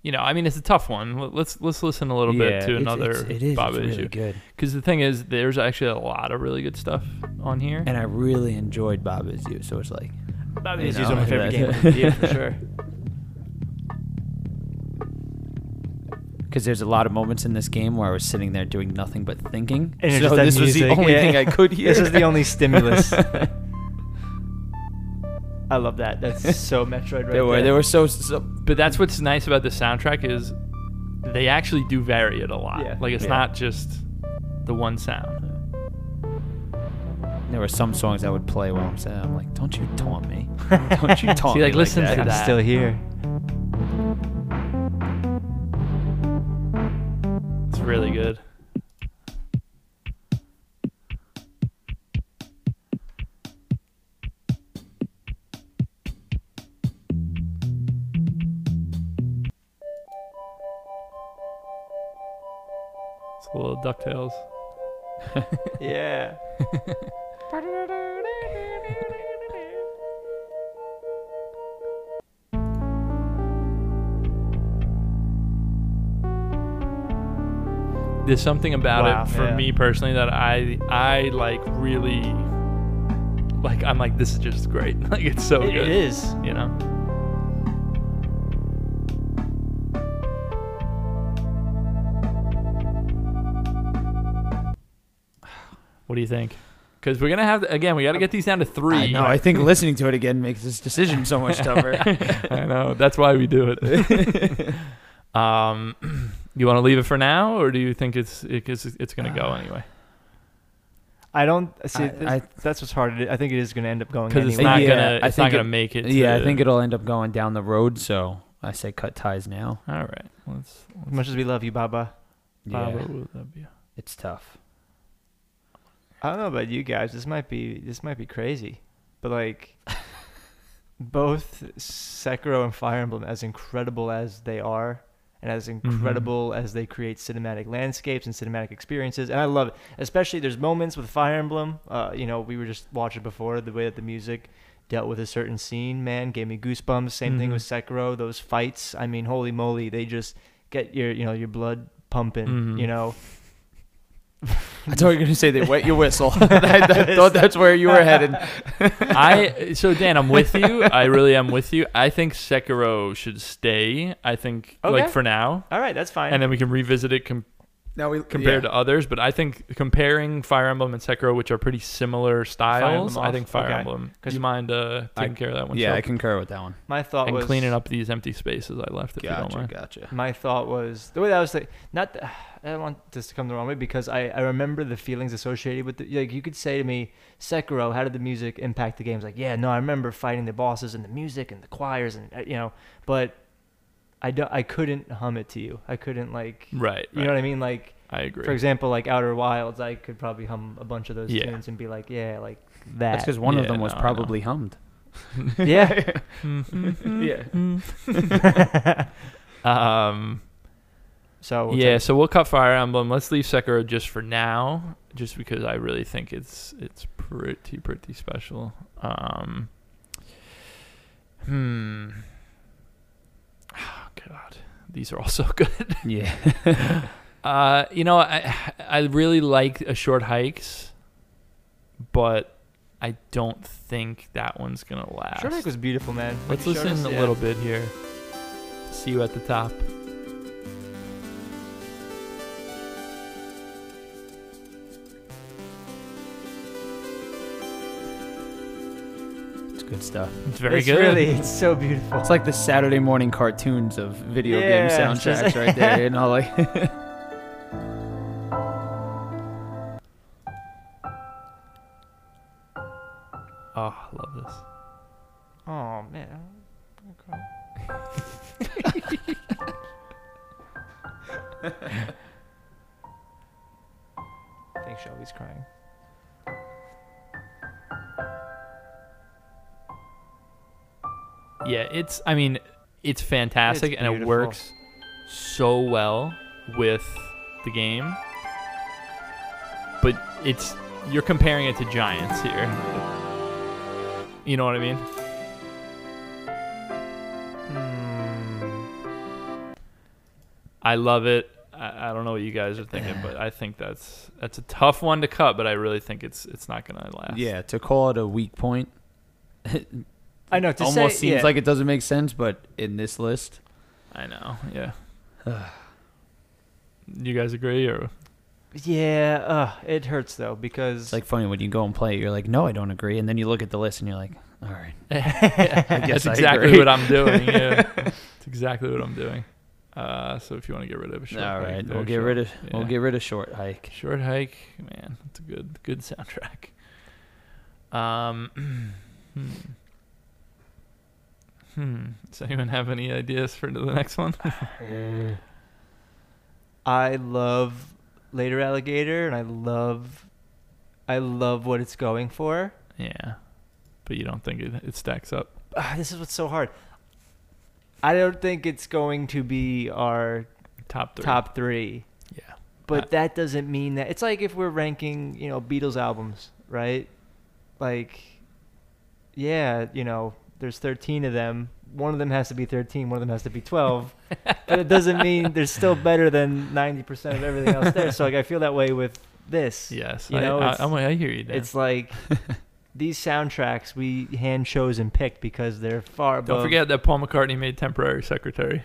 You know, I mean, it's a tough one. Let's let's listen a little yeah, bit to it's, another it's, it is, Baba Is You. It's really good. Because the thing is, there's actually a lot of really good stuff on here. And I really enjoyed Baba Is You, so it's like... Baba Is You is one of my favorite games. Yeah, for sure. Because there's a lot of moments in this game where I was sitting there doing nothing but thinking. And so this music. was the only yeah. thing I could hear. This is the only stimulus. I love that. That's so Metroid right there. Were, there. They were so, so... But that's what's nice about the soundtrack is they actually do vary it a lot. Yeah. Like, it's yeah. not just the one sound. There were some songs I would play while I'm sitting there. I'm like, don't you taunt me. Don't you taunt See, like, me listen like that. to that. I'm still here. Really good. It's a little DuckTales. Yeah. There's something about wow, it for yeah. me personally that I I like really like I'm like this is just great. Like it's so it, good. It is. You know. What do you think? Because we're gonna have to, again, we got to get these down to three. I know. I think listening to it again makes this decision so much tougher. I know. That's why we do it. um. You want to leave it for now, or do you think it's it, it's, it's going to uh, go anyway? I don't see. I, this, I, that's what's hard. I think it is going to end up going because anyway. it's not yeah, going to. It's not going it, to make it. Yeah, to, I think it'll end up going down the road. So I say cut ties now. All right. Let's, let's, as much as we love you, Baba. Yeah. Baba will love you. It's tough. I don't know about you guys. This might be this might be crazy, but like both Sekiro and Fire Emblem, as incredible as they are. And as incredible mm-hmm. as they create cinematic landscapes and cinematic experiences. And I love it. Especially there's moments with Fire Emblem. Uh, you know, we were just watching before the way that the music dealt with a certain scene, man, gave me goosebumps. Same mm-hmm. thing with Sekiro, those fights. I mean, holy moly, they just get your, you know, your blood pumping, mm-hmm. you know. I thought you were going to say they wet your whistle. I, I thought that's where you were headed. I So, Dan, I'm with you. I really am with you. I think Sekiro should stay, I think, okay. like, for now. All right, that's fine. And then we can revisit it com- now we, compared yeah. to others. But I think comparing Fire Emblem and Sekiro, which are pretty similar styles, I think Fire okay. Emblem. Do you mind uh, taking I, care of that one? Yeah, so I concur with that one. My thought and was... And cleaning up these empty spaces I left, if gotcha, you don't mind. Gotcha, gotcha. My thought was... The way that I was like... Not... The, I don't want this to come the wrong way because I, I remember the feelings associated with it. Like, you could say to me, Sekiro, how did the music impact the games? Like, yeah, no, I remember fighting the bosses and the music and the choirs and, you know, but I, don't, I couldn't hum it to you. I couldn't, like, right, you right. know what I mean? Like, I agree. For example, like Outer Wilds, I could probably hum a bunch of those yeah. tunes and be like, yeah, like that. That's because one yeah, of them was no, probably no. hummed. Yeah. Yeah. um... So yeah, so we'll cut Fire Emblem. Let's leave Sekiro just for now, just because I really think it's it's pretty pretty special. Um, hmm. Oh God, these are all so good. Yeah. uh, you know, I I really like A Short Hike's, but I don't think that one's gonna last. Short Hike was beautiful, man. Let's listen us, a yeah. little bit here. See you at the top. Good stuff. It's very it's good. Really, it's so beautiful. It's like the Saturday morning cartoons of video yeah, game soundtracks just, right there. You know, like. Oh, I love this. Oh, man. I think Shelby's crying. Yeah, it's, I mean, it's fantastic, it's and it works so well with the game. But it's, you're comparing it to Giants here. You know what I mean? Mm. I love it. I, I don't know what you guys are thinking, but I think that's that's a tough one to cut, but I really think it's it's not going to last. Yeah, to call it a weak point. I know. To almost say, seems yeah. like it doesn't make sense, but in this list, I know. Yeah. You guys agree, or? Yeah, uh, it hurts though, because it's like funny when you go and play it, you're like, no, I don't agree, and then you look at the list and you're like, all right, I guess that's I exactly agree. What I'm doing. Yeah, it's exactly what I'm doing. Uh, so if you want to get rid of a short, all hike, right, we'll get short, rid of yeah. we'll get rid of Short Hike. Short Hike, man, it's a good good soundtrack. Um. hmm. Hmm. Does anyone have any ideas for the next one? I love Later Alligator, and I love, I love what it's going for. Yeah, but you don't think it it stacks up? Uh, this is what's so hard. I don't think it's going to be our top three. Top three. Yeah. But I, that doesn't mean that it's like if we're ranking, you know, Beatles albums, right? Like, yeah, you know. There's thirteen of them. One of them has to be thirteen. One of them has to be twelve. But it doesn't mean they're still better than ninety percent of everything else there. So like I feel that way with this. Yes. You know, I, I, I'm, I hear you, Dan. It's like these soundtracks we hand chose and picked because they're far above. Don't forget that Paul McCartney made Temporary Secretary.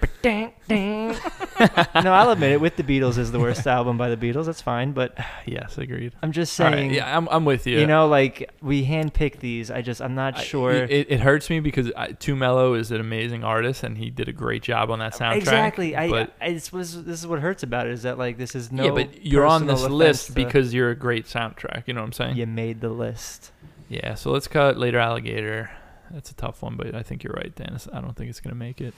No, I'll admit it. With the Beatles is the worst album by the Beatles. That's fine. But yes, agreed. I'm just saying. Right, yeah, I'm, I'm with you. You know, like we handpick these. I just, I'm not I, sure. It, it hurts me because I, Tumelo is an amazing artist and he did a great job on that soundtrack. Exactly. But I, I this was this is what hurts about it is that like this is no. Yeah, but you're on this list to, because you're a great soundtrack. You know what I'm saying? You made the list. Yeah, so let's cut Later Alligator. That's a tough one, but I think you're right, Dan. I don't think it's going to make it.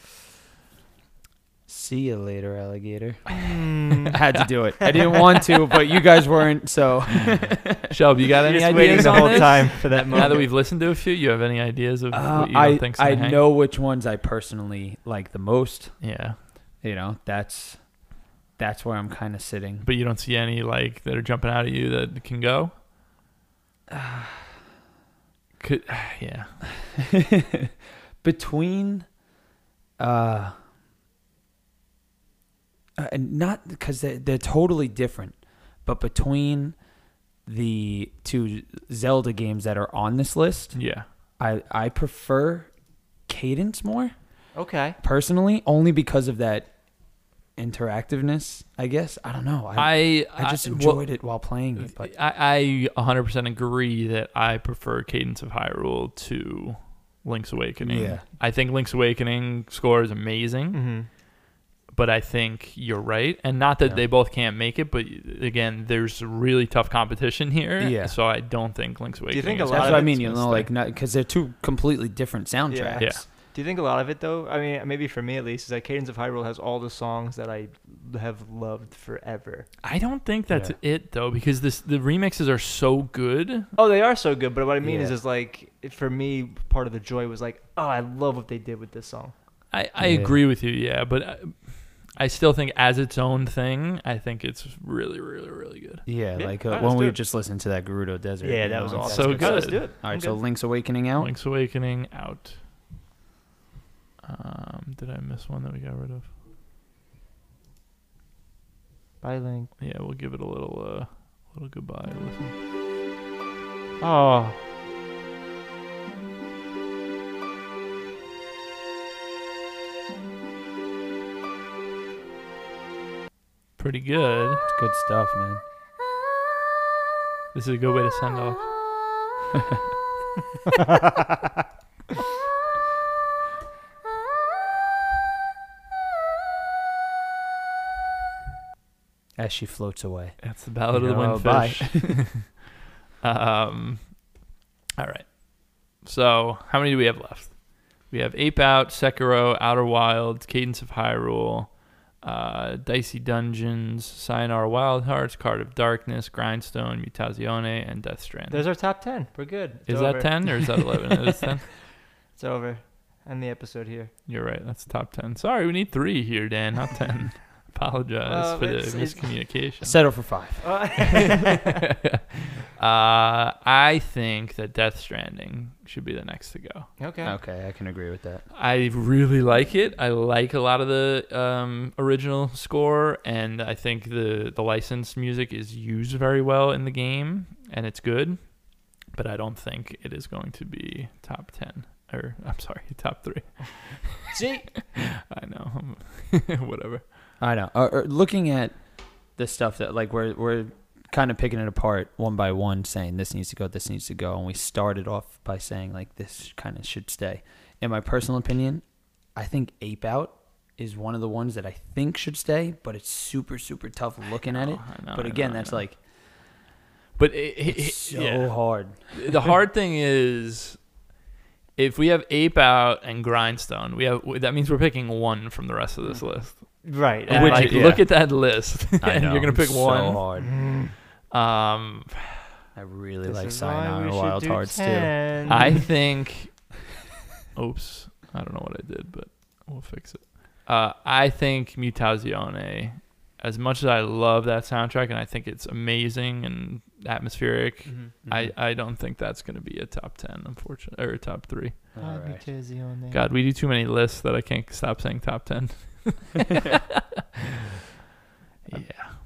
See you later, alligator. I had to do it. I didn't want to, but you guys weren't, so. Shelby, you got any ideas waiting the whole this? time for that moment. Now that we've listened to a few, you have any ideas of uh, what you I, think's I hang? know which ones I personally like the most. Yeah. You know, that's that's where I'm kind of sitting. But you don't see any, like, that are jumping out at you that can go? Uh, Could, yeah. Between, uh, uh not because they're, they're totally different, but between the two Zelda games that are on this list, yeah, I, I prefer Cadence more. Okay. Personally, only because of that interactiveness, I guess. I don't know. I I, I just I, enjoyed well, it while playing it. But I, I one hundred percent agree that I prefer Cadence of Hyrule to Link's Awakening. Yeah. I think Link's Awakening score is amazing, mm-hmm. but I think you're right. And not that yeah. they both can't make it, but again, there's really tough competition here. Yeah. So I don't think Link's Awakening. Do you think a lot? That's of what I mean. You know, like because they're two completely different soundtracks. Yeah. yeah. Do you think a lot of it, though, I mean, maybe for me at least, is that Cadence of Hyrule has all the songs that I have loved forever. I don't think that's yeah. it, though, because this the remixes are so good. Oh, they are so good, but what I mean yeah. is, is, like, for me, part of the joy was like, oh, I love what they did with this song. I, I yeah. agree with you, yeah, but I, I still think as its own thing, I think it's really, really, really good. Yeah, yeah. like uh, right, when we it. just listened to that Gerudo Desert. Yeah, that was awesome. So good. good. Let's do it. All right, I'm so good. Link's Awakening out? Link's Awakening out. Um, did I miss one that we got rid of? Bye, Link. Yeah, we'll give it a little, uh, little goodbye. Listen. Oh. Pretty good. It's good stuff, man. This is a good way to send off. As she floats away. That's the Ballad you know, of the Windfish. Oh, bye. um, all right. So how many do we have left? We have Ape Out, Sekiro, Outer Wilds, Cadence of Hyrule, uh, Dicey Dungeons, Sayonara Wild Hearts, Card of Darkness, Grindstone, Mutazione, and Death Stranding. There's our top ten. We're good. It's is over. That ten or is that eleven? It is ten. It's over. End the episode here. You're right. That's top ten. Sorry, we need three here, Dan, not ten. Apologize uh, for the miscommunication. Settle for five. uh, I think that Death Stranding should be the next to go. Okay. Okay, I can agree with that. I really like it. I like a lot of the um, original score, and I think the, the licensed music is used very well in the game, and it's good, but I don't think it is going to be top ten. Or, I'm sorry, top three. See? I know. Whatever. I know. Or, or looking at the stuff that, like, we're we're kind of picking it apart one by one, saying this needs to go, this needs to go, and we started off by saying, like, this kind of should stay. In my personal opinion, I think Ape Out is one of the ones that I think should stay, but it's super, super tough looking know, at it. Know, but, again, know, that's, like, but it, it, it's so yeah. hard. The hard thing is... If we have Ape Out and Grindstone, we have that means we're picking one from the rest of this list, right? And Which, like, yeah. Look at that list, I and know. You're gonna pick so one. Hard. Um, I really this like Sayonara Wild Hearts too. I think. Oops, I don't know what I did, but we'll fix it. Uh, I think Mutazione. As much as I love that soundtrack, and I think it's amazing and atmospheric, mm-hmm. I, I don't think that's going to be a top ten, unfortunately, or a top three. All right. God, we do too many lists that I can't stop saying top ten. Yeah.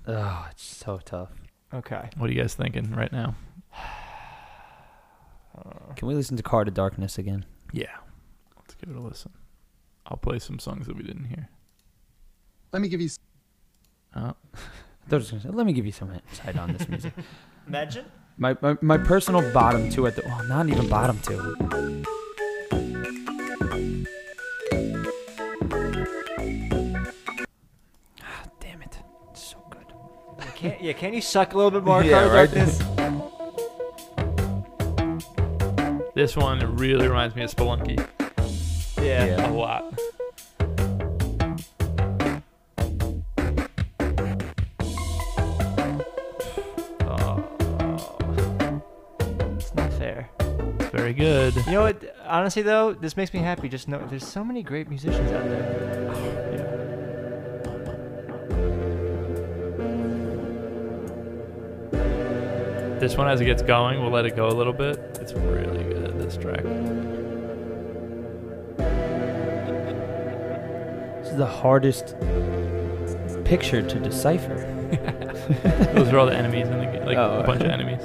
Oh, it's so tough. Okay. What are you guys thinking right now? Can we listen to Card of Darkness again? Yeah. Let's give it a listen. I'll play some songs that we didn't hear. Let me give you... Oh. I thought I was gonna say, let me give you some insight on this music. Imagine my, my my personal bottom two at the well, not even bottom two. Ah, damn it! It's so good. You can't yeah? Can you suck a little bit more? Yeah, right. This? this one really reminds me of Spelunky. Yeah, yeah. a lot. Very good. You know what? Honestly, though, this makes me happy. Just know there's so many great musicians out there. Oh, yeah. This one, as it gets going, we'll let it go a little bit. It's really good, this track. This is the hardest picture to decipher. Those are all the enemies in the game, like oh, a bunch okay. of enemies.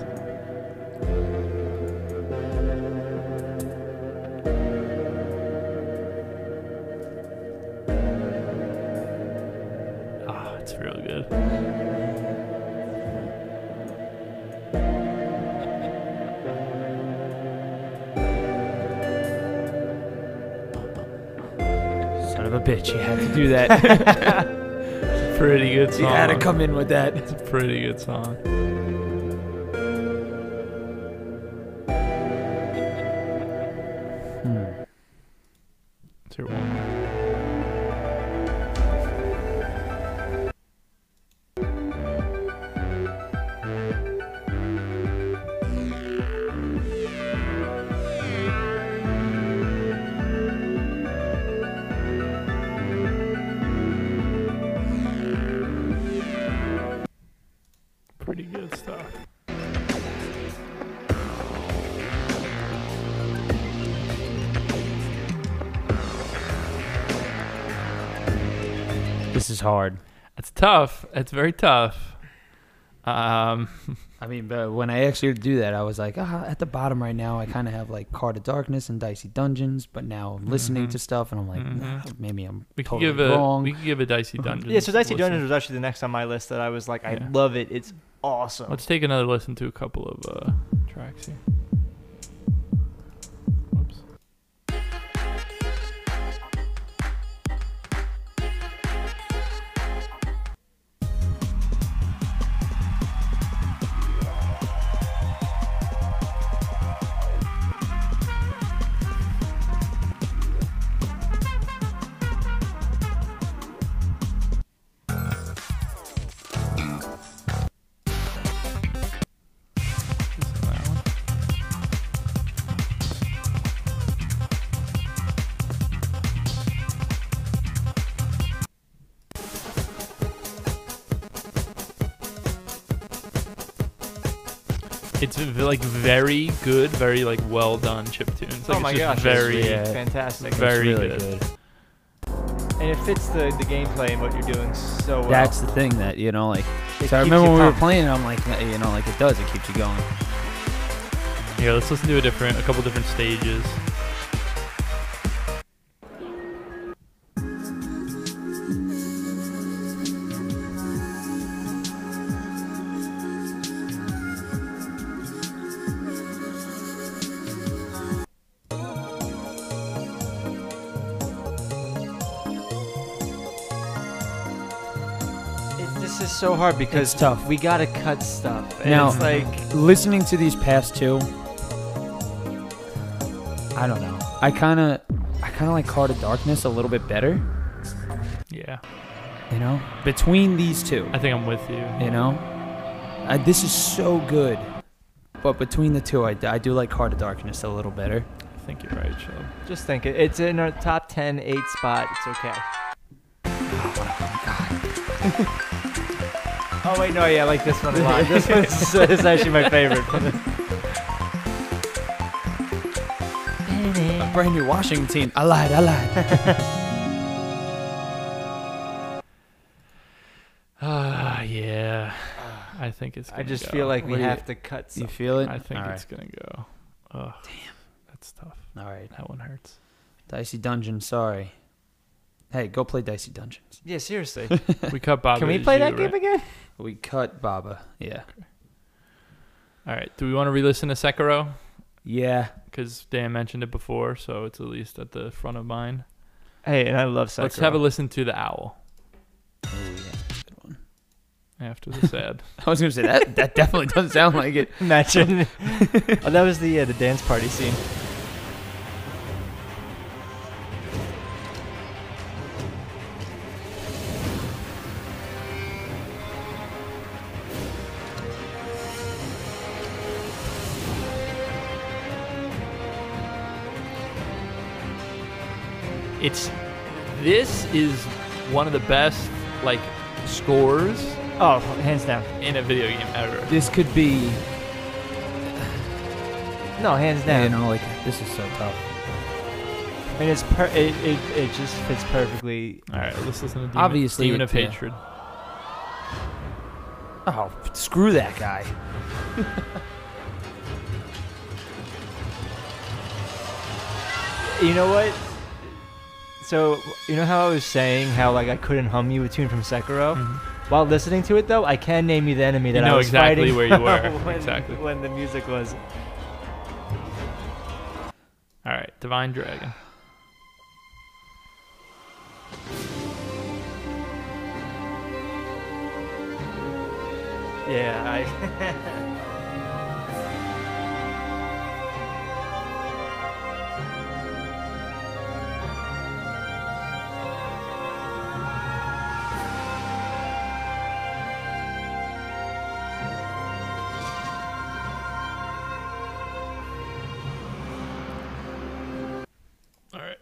Bitch, you had to do that. It's a pretty good song. You had to come in with that. It's a pretty good song. Hmm. It's your hard. It's tough. It's very tough. Um, I mean, but when I actually do that, I was like, ah, at the bottom right now, I kind of have like Card of Darkness and Dicey Dungeons, but now I'm listening mm-hmm. to stuff, and I'm like, mm-hmm. nah, maybe I'm we totally give a, wrong. We can give a Dicey Dungeons. Yeah, so Dicey listen. Dungeons was actually the next on my list that I was like, I yeah. love it. It's awesome. Let's take another listen to a couple of uh, tracks here. It's like very good, very like well done chiptunes. Like, oh my it's just gosh, very really yeah, fantastic, very really good. good. And it fits the, the gameplay and what you're doing so well. That's the thing that, you know, like, so I remember when pumped. we were playing, I'm like, you know, like it does, it keeps you going. Here, let's listen to a different, a couple different stages. So hard because it's tough. We gotta cut stuff. And now, it's like listening to these past two, I don't know. I kind of, I kind of like Card of Darkness a little bit better. Yeah. You know, between these two, I think I'm with you. You know, I, this is so good, but between the two, I, I do like Card of Darkness a little better. I think you're right, Sean. Just think, it. It's in our top ten, eight spot. It's okay. Oh my God. Oh wait, no, yeah, I like this one a lot. This one's is actually my favorite. A brand new washing team. I lied, I lied. Ah, uh, yeah. I think it's gonna I just go. feel like we Wait, have to cut something. You feel it? I think All it's right. gonna go. Ugh, damn. That's tough. All right. That one hurts. Dicey Dungeon, sorry. Hey, go play Dicey Dungeons. Yeah, seriously. We cut Baba. Can we play you, that game right? again? We cut Baba. Yeah. Okay. All right. Do we want to re-listen to Sekiro? Yeah. Because Dan mentioned it before, so it's at least at the front of mine. Hey, and I love Sekiro. Let's have a listen to The Owl. Oh, yeah. Good one. After the sad. I was going to say, that That definitely doesn't sound like it. Imagine. Oh, that was the uh, the dance party scene. It's, this is one of the best, like, scores. Oh, hands down. In a video game ever. This could be. No, hands down. You know, like, this is so tough. I mean, it's per it, it, it just fits perfectly. All right, let's listen to Demon, Obviously, Demon of yeah. Hatred. Oh, screw that guy. You know what? So, you know how I was saying how, like, I couldn't hum you a tune from Sekiro? Mm-hmm. While listening to it, though, I can name you the enemy that you know I was exactly fighting where you were. when, exactly. when the music was. All right, Divine Dragon. Yeah, I...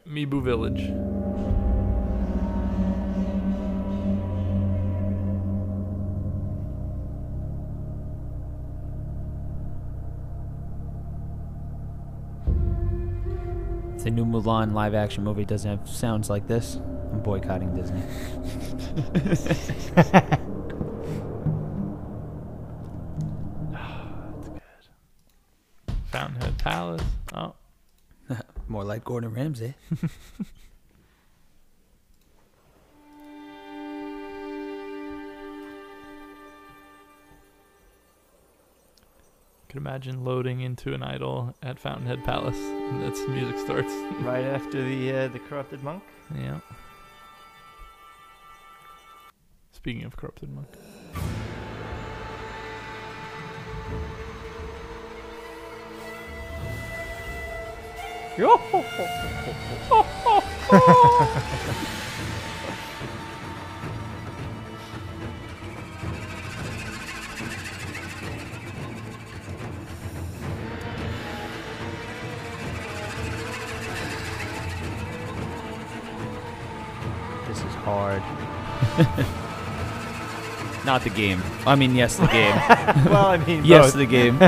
Mibu Village. It's a new Mulan live action movie. Doesn't have sounds like this. I'm boycotting Disney. Oh, that's good. Fountainhead Palace. Oh. More like Gordon Ramsay. Could imagine loading into an idol at Fountainhead Palace. And that's the music starts right after the uh, the corrupted monk. Yeah. Speaking of corrupted monk. This is hard. Not the game. I mean, yes, the game. Well, I mean, yes, both. The game.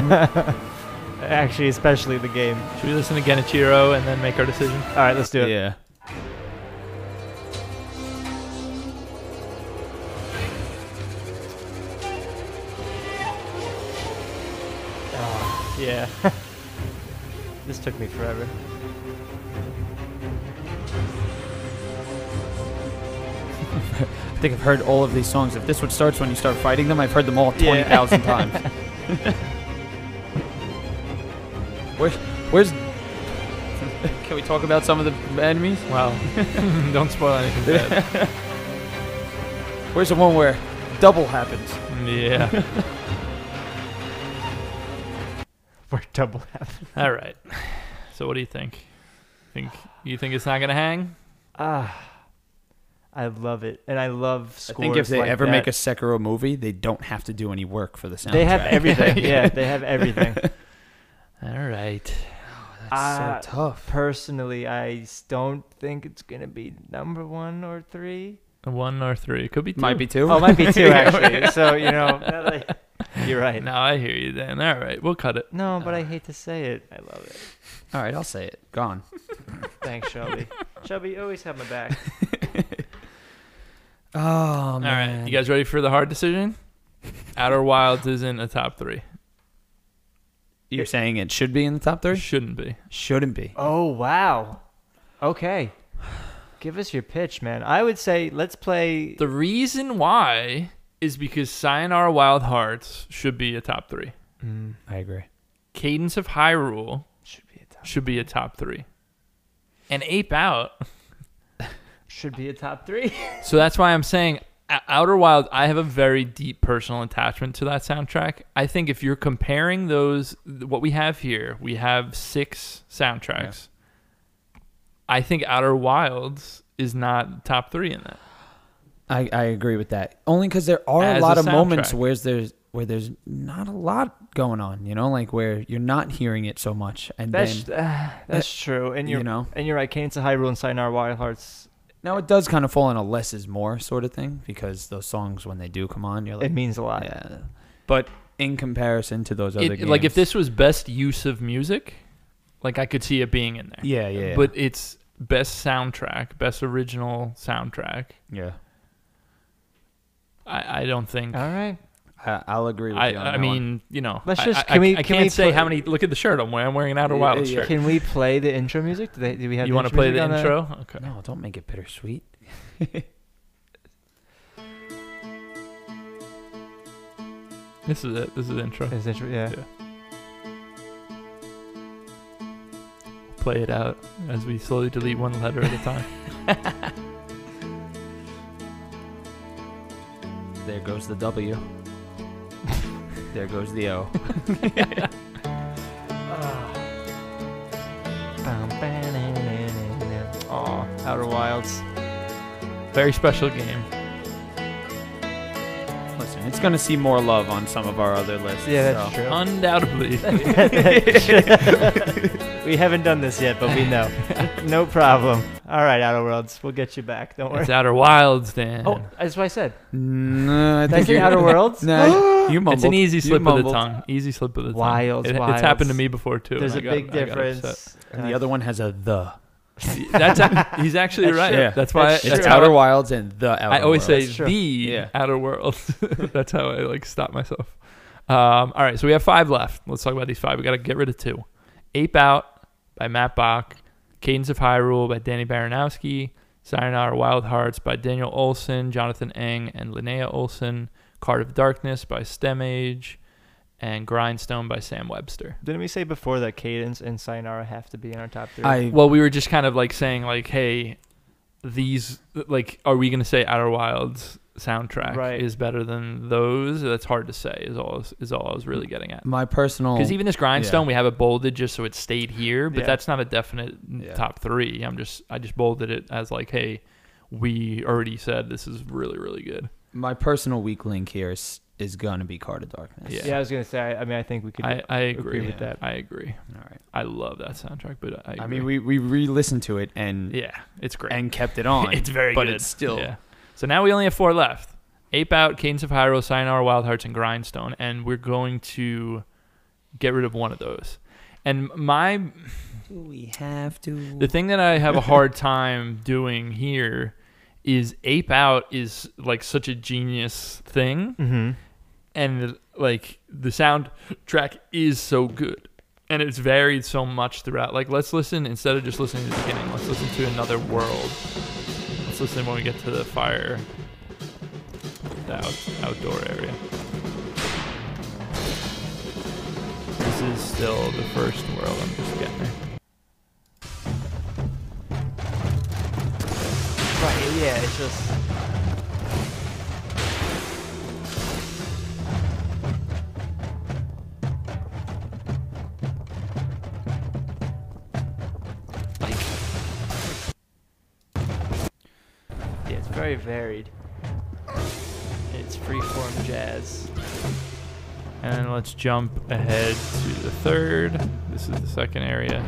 Actually, especially the game. Should we listen to Genichiro and then make our decision? All right, let's do it. Yeah. Oh, yeah. This took me forever. I think I've heard all of these songs. If this one starts when you start fighting them, I've heard them all twenty thousand yeah. times. Where's, where's... Can we talk about some of the enemies? Wow. Don't spoil anything bad. Where's the one where double happens? Yeah. Where double happens. All right. So what do you think? Think you think it's not going to hang? Ah. I love it, and I love scores. I think if they like ever that. make a Sekiro movie, they don't have to do any work for the soundtrack. They have everything. Yeah, they have everything. All right. Oh, that's uh, so tough. Personally, I don't think it's going to be number one or three. One or three. It could be two. Might be two. Oh, it might be two, actually. So, you know, you're right. No, I hear you then. All right, we'll cut it. No, but uh, I hate to say it. I love it. All right, I'll say it. Gone. Thanks, Shelby. Shelby, you always have my back. Oh, man. All right. You guys ready for the hard decision? Outer Wilds is in the top three. You're saying it should be in the top three? Shouldn't be. Shouldn't be. Oh, wow. Okay. Give us your pitch, man. I would say let's play... The reason why is because Sayonara Wild Hearts should be a top three. Mm, I agree. Cadence of Hyrule should be a top, should be a top three. And Ape Out... should be a top three. So that's why I'm saying Outer Wilds, I have a very deep personal attachment to that soundtrack. I think if you're comparing those, what we have here, we have six soundtracks. Yeah. I think Outer Wilds is not top three in that. I, I agree with that. Only because there are As a lot a of moments where there's, where there's not a lot going on, you know, like where you're not hearing it so much. And That's, then, uh, that's that, true. And you're, you know, and you're right, Cadence of Hyrule and Sayonara Wild Hearts. Now, it does kind of fall in a less is more sort of thing because those songs, when they do come on, you're like... It means a lot. Yeah. But in comparison to those other it, games... Like, if this was best use of music, like, I could see it being in there. Yeah, yeah, yeah. But it's best soundtrack, best original soundtrack. Yeah. I, I don't think... All right. I, I'll agree with I, you on I that mean, one. You know... Let's just... Can I, we, I, I can can't we say play, how many... Look at the shirt I'm wearing. I'm wearing an Outer yeah, Wilds yeah. shirt. Can we play the intro music? Do, they, do we have You want to play the intro? That? Okay. No, don't make it bittersweet. This is it. This is the intro. This is intro, yeah. yeah. Play it out as we slowly delete one letter at a time. There goes the W. There goes the O. Oh, Outer Wilds. Very special game. Listen, it's going to see more love on some of our other lists. Yeah, that's so. true. Undoubtedly. We haven't done this yet, but we know. No problem. All right, Outer Worlds. We'll get you back. Don't worry. It's Outer Wilds, Dan. Oh, that's what I said. No, I think that's Outer Worlds? No. You mumbled. It's an easy slip of the tongue. Easy slip of the tongue. Wilds, it, Wilds. It's happened to me before, too. There's a got, big difference. And the other one has a the. That's a, he's actually that's right. Yeah. That's why that's I, it's Outer Wilds and the Outer Worlds. I always world. say the yeah. Outer Worlds. That's how I like stop myself. Um, all right, so we have five left. Let's talk about these five. We got to get rid of two. Ape Out by Matt Bach, Cadence of Hyrule by Danny Baranowsky, Sayonara Wild Hearts by Daniel Olson, Jonathan Eng, and Linnea Olsen, Card of Darkness by Stemage, and Grindstone by Sam Webster. Didn't we say before that Cadence and Sayonara have to be in our top three? I, well, we were just kind of like saying like, hey, these, like, are we going to say Outer Wilds soundtrack right. is better than those? That's hard to say is all, is all I was really getting at. My personal... Because even this Grindstone, yeah. we have it bolded just so it stayed here, but yeah. that's not a definite yeah. top three. I'm just, I just bolded it as like, hey, we already said this is really, really good. My personal weak link here is... is gonna be Card of Darkness. Yeah. yeah, I was gonna say. I mean, I think we could. I, I agree. agree with yeah. that. I agree. All right. I love that soundtrack, but I. Agree. I mean, we we re-listened to it and yeah, it's great and kept it on. It's very but good. But it's still. Yeah. So now we only have four left. Ape Out, Cadence of Hyrule, Sayonara Wild Hearts, and Grindstone, and we're going to get rid of one of those. And my... We have to... The thing that I have a hard time doing here is Ape Out is, like, such a genius thing. Mm-hmm. And, like, the soundtrack is so good. And it's varied so much throughout. Like, let's listen, instead of just listening to the beginning, let's listen to Another World. Let's listen when we get to the fire... Out, outdoor area. This is still the first world. I'm just getting there. Right, yeah, it's just... Like... Yeah, it's very varied. It's freeform jazz. And let's jump ahead to the third. This is the second area.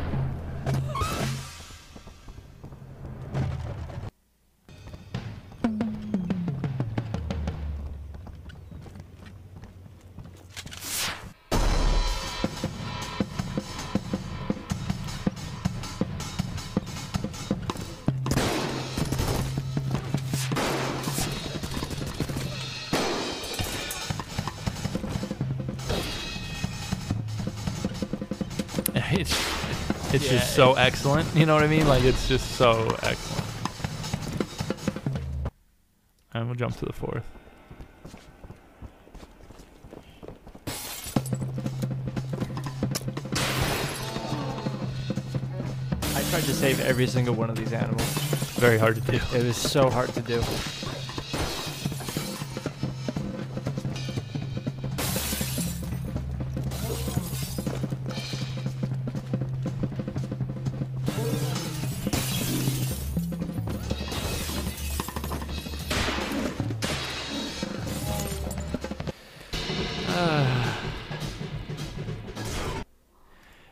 It's yeah, just so it's, excellent. You know what I mean? Like, it's just so excellent. And we'll jump to the fourth. I tried to save every single one of these animals. Very hard to do. It, it was so hard to do.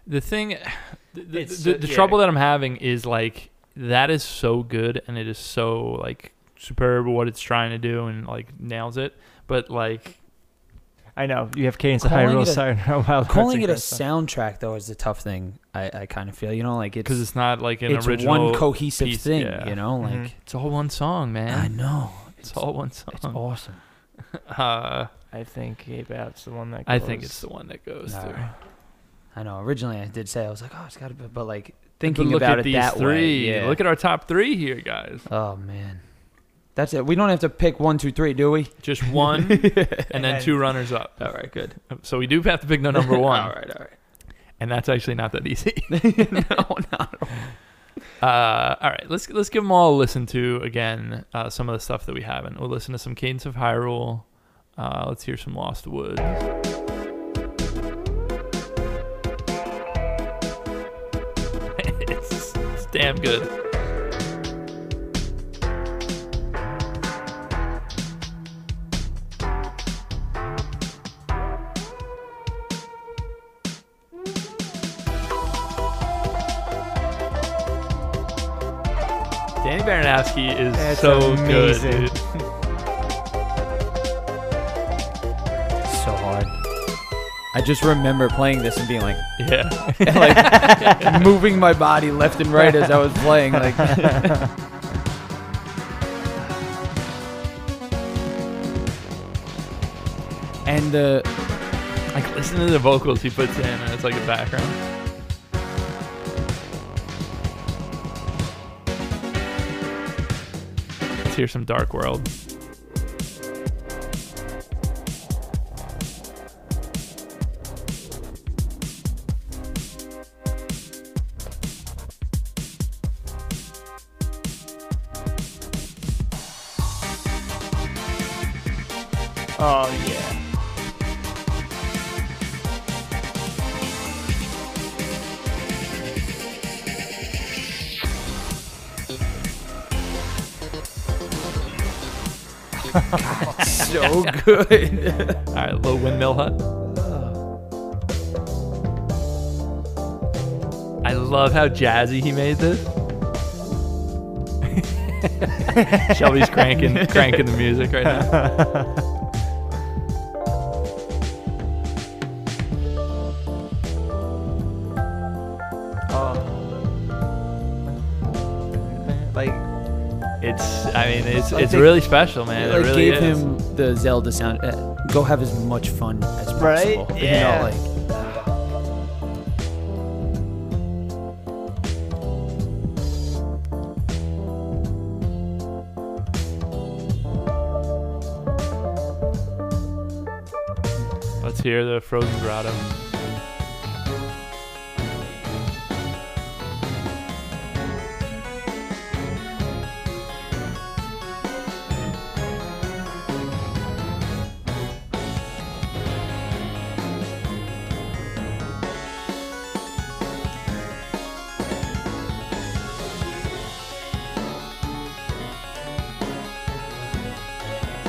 The thing, the, the, the, the yeah. trouble that I'm having is, like, that is so good and it is so, like, superb what it's trying to do and, like, nails it. But, like, I know you have Cadence of Hyrule, Sayonara Wild Hearts. Calling it a soundtrack though is the tough thing. I, I kind of feel, you know, like, it's because it's not like an it's original, one cohesive piece, thing. Yeah. You know, like mm-hmm. it's all one song, man. I know it's, it's all one song. It's awesome. uh, I think Ape Out's the one that goes. I think it's the one that goes no. through. I know. Originally, I did say I was like, "Oh, it's got to be," but like thinking but look about at it these that three. way. Yeah. Look at our top three here, guys. Oh man, that's it. We don't have to pick one, two, three, do we? Just one, and then two runners up. All right, good. So we do have to pick no number one. all right, all right. And that's actually not that easy. no, not at all. Uh, all right, let's let's give them all a listen to again. Uh, some of the stuff that we haven't. We'll listen to some Cadence of Hyrule. Uh, let's hear some Lost Woods. Damn good. Danny Baranowsky is That's so amazing. good. So hard. I just remember playing this and being like, yeah, like moving my body left and right as I was playing. Like, and uh, like listen to the vocals he puts in, and it's like a background. Let's hear some Dark World. Oh, yeah. God, so good. All right, little windmill hut. I love how jazzy he made this. Shelby's cranking, cranking the music right now. It's, I mean, it's it's really special, man. It really is. It gave him the Zelda sound. Uh, go have as much fun as possible. Right? Yeah. You know, like, ah. Let's hear the Frozen Grotto.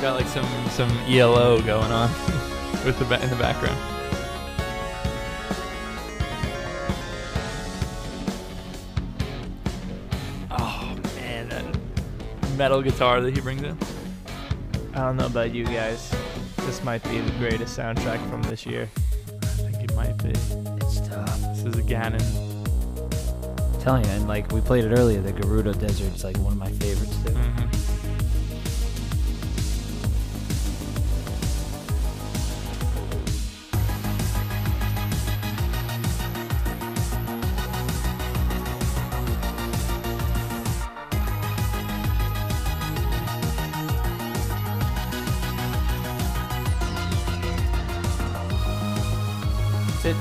Got like some some E L O going on with the ba- in the background. Oh man, that metal guitar that he brings in. I don't know about you guys, this might be the greatest soundtrack from this year. I think it might be. It's tough. This is a Ganon. I'm telling you, and like we played it earlier, the Gerudo Desert is like one of my favorites too. Mm-hmm.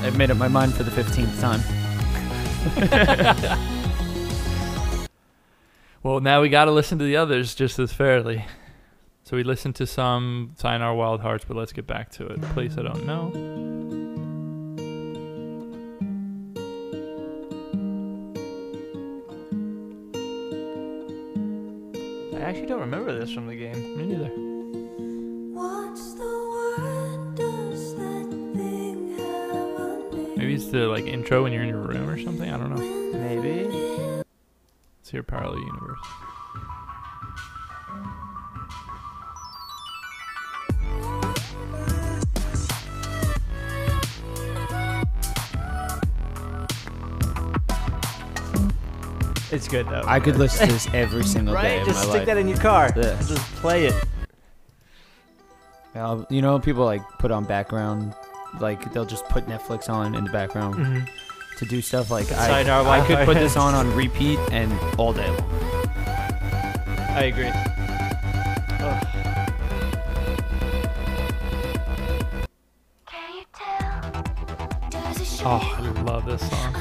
I've made up my mind for the fifteenth time. Well, now we got to listen to the others just as fairly. So we listened to some Sayonara Wild Hearts, but let's get back to it. Place I don't know. I actually don't remember this from the game. Me neither. What's the word does that thing? Maybe it's the like intro when you're in your room or something. I don't know. Maybe. Let's hear Parallel Universe. It's good though. I could listen to this every single right? day of just my life. Right? Just stick that in your car. Yeah. Just play it. Now, you know, people like put on background. Like they'll just put Netflix on in the background mm-hmm. to do stuff like I, I could put this on on repeat and all day long. I agree. Ugh. Can you tell? Oh, I love this song.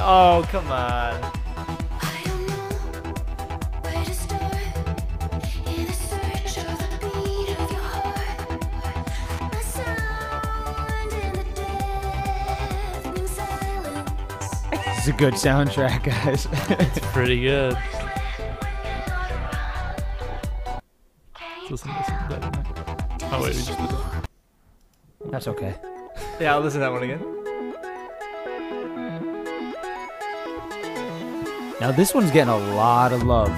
Oh, come on. A good soundtrack, guys. It's pretty good. Listen, listen to that one. Oh wait, we just did that. That's okay. Yeah, I'll listen to that one again. Now this one's getting a lot of love.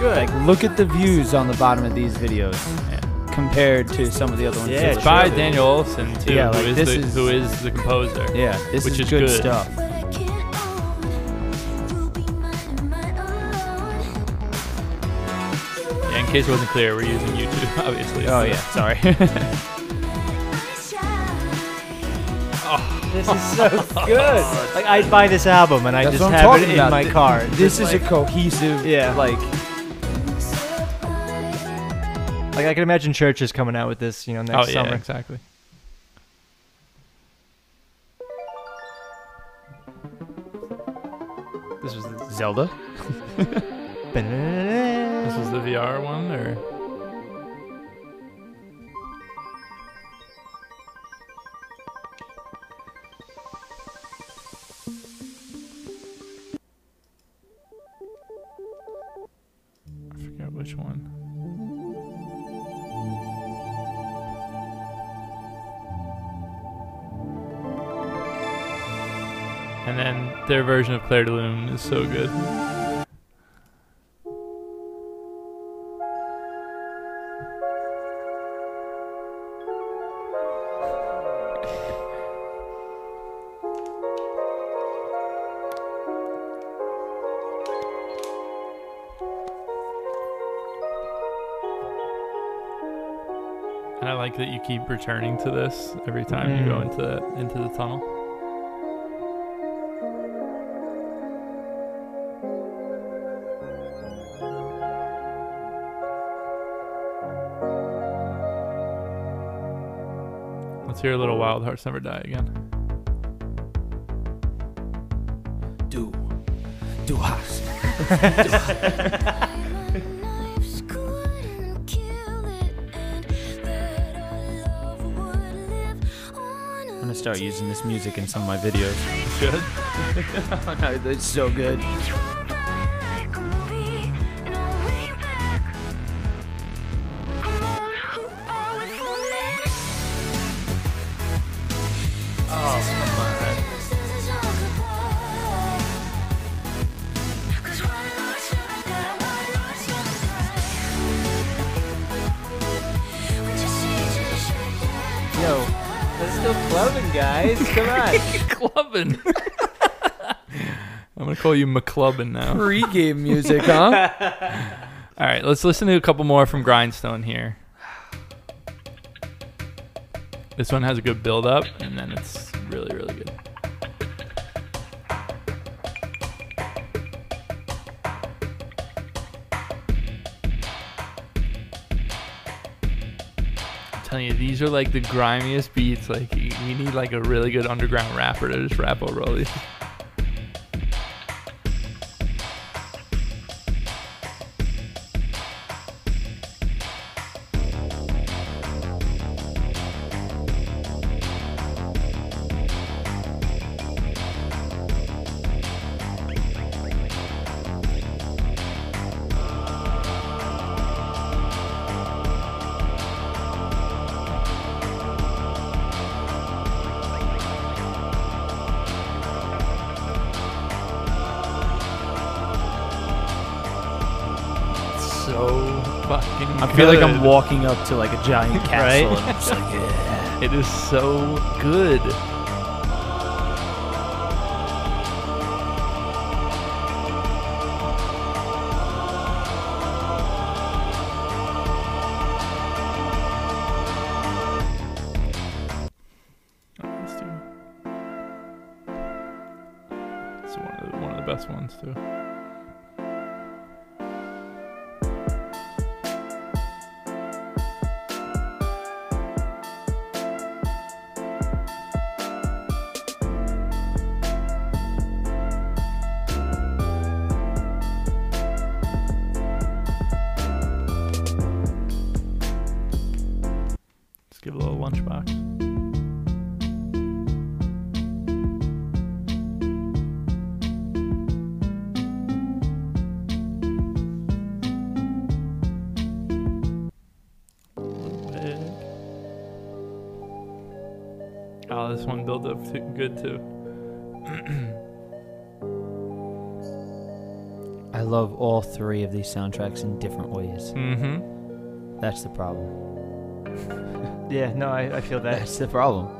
Good. Like, look at the views on the bottom of these videos yeah. compared to some of the other ones. Yeah, it's by Daniel Olson too, yeah, like, who, is this the, is, who is the composer. Yeah, this which is, is good, good stuff. In case it wasn't clear, we're using YouTube, obviously. Oh, so. yeah, sorry. Oh, this is so good. Like, I'd buy this album and I That's just have it in about. my car. This just is like, a cohesive, yeah. like... Like, I can imagine Churches coming out with this, you know, next oh, yeah, summer. exactly. This was the Zelda? This is the V R one, or? I forget which one. And then their version of Clair de Lune is so good. And I like that you keep returning to this every time mm. you go into the, into the tunnel. Let's hear a little Wild Hearts Never Die again. Do, do us. Start using this music in some of my videos. Good. Oh, no, it's so good. Come on. Clubbing. I'm going to call you McClubbin now. Pre-game music, huh? All right, let's listen to a couple more from Grindstone here. This one has a good build-up, and then it's really, really good. Telling you, these are like the grimiest beats. Like you, you need like a really good underground rapper to just rap over all these. I feel like I'm walking up to like a giant castle, right? And I'm just like, yeah. It is so good. Oh, it's one of the, one of the best ones too. Good too. I love all three of these soundtracks in different ways. Mm-hmm. That's the problem. Yeah, no, I, I feel that. That's the problem.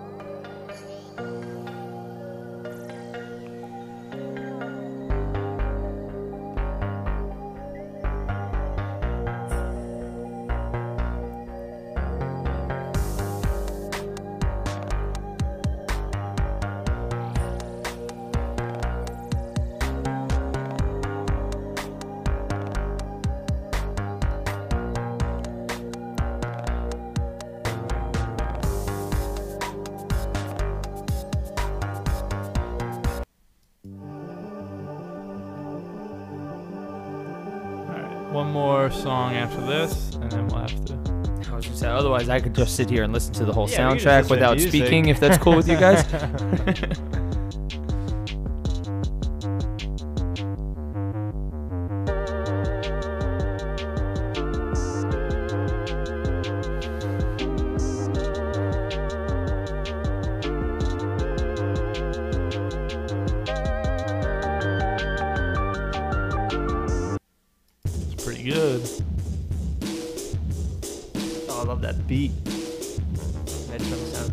I could just sit here and listen to the whole yeah, soundtrack without speaking, if that's cool with you guys. I love that beat. That drum sound.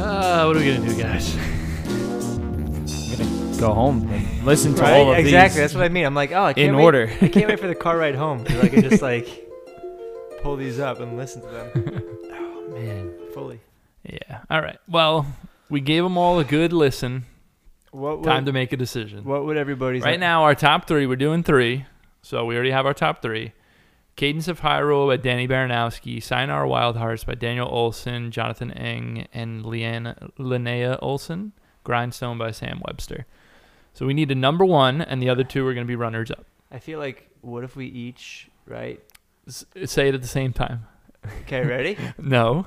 Uh, what are we gonna do, guys? I'm gonna go home and listen to right? all of exactly. these. Exactly, that's what I mean. I'm like, oh, I can't in wait. order. I can't wait for the car ride home because I can just like pull these up and listen to them. Oh man, fully. Yeah. All right. Well, we gave them all a good listen. What would, Time to make a decision. What would everybody's right like? now? Our top three. We're doing three, so we already have our top three. Cadence of Hyrule by Danny Baranowsky, Sayonara Wild Hearts by Daniel Olson, Jonathan Eng, and Liana, Linnea Olsen, Grindstone by Sam Webster. So we need a number one, and the other two are going to be runners-up. I feel like, what if we each, right? S- say it at the same time. Okay, ready? No.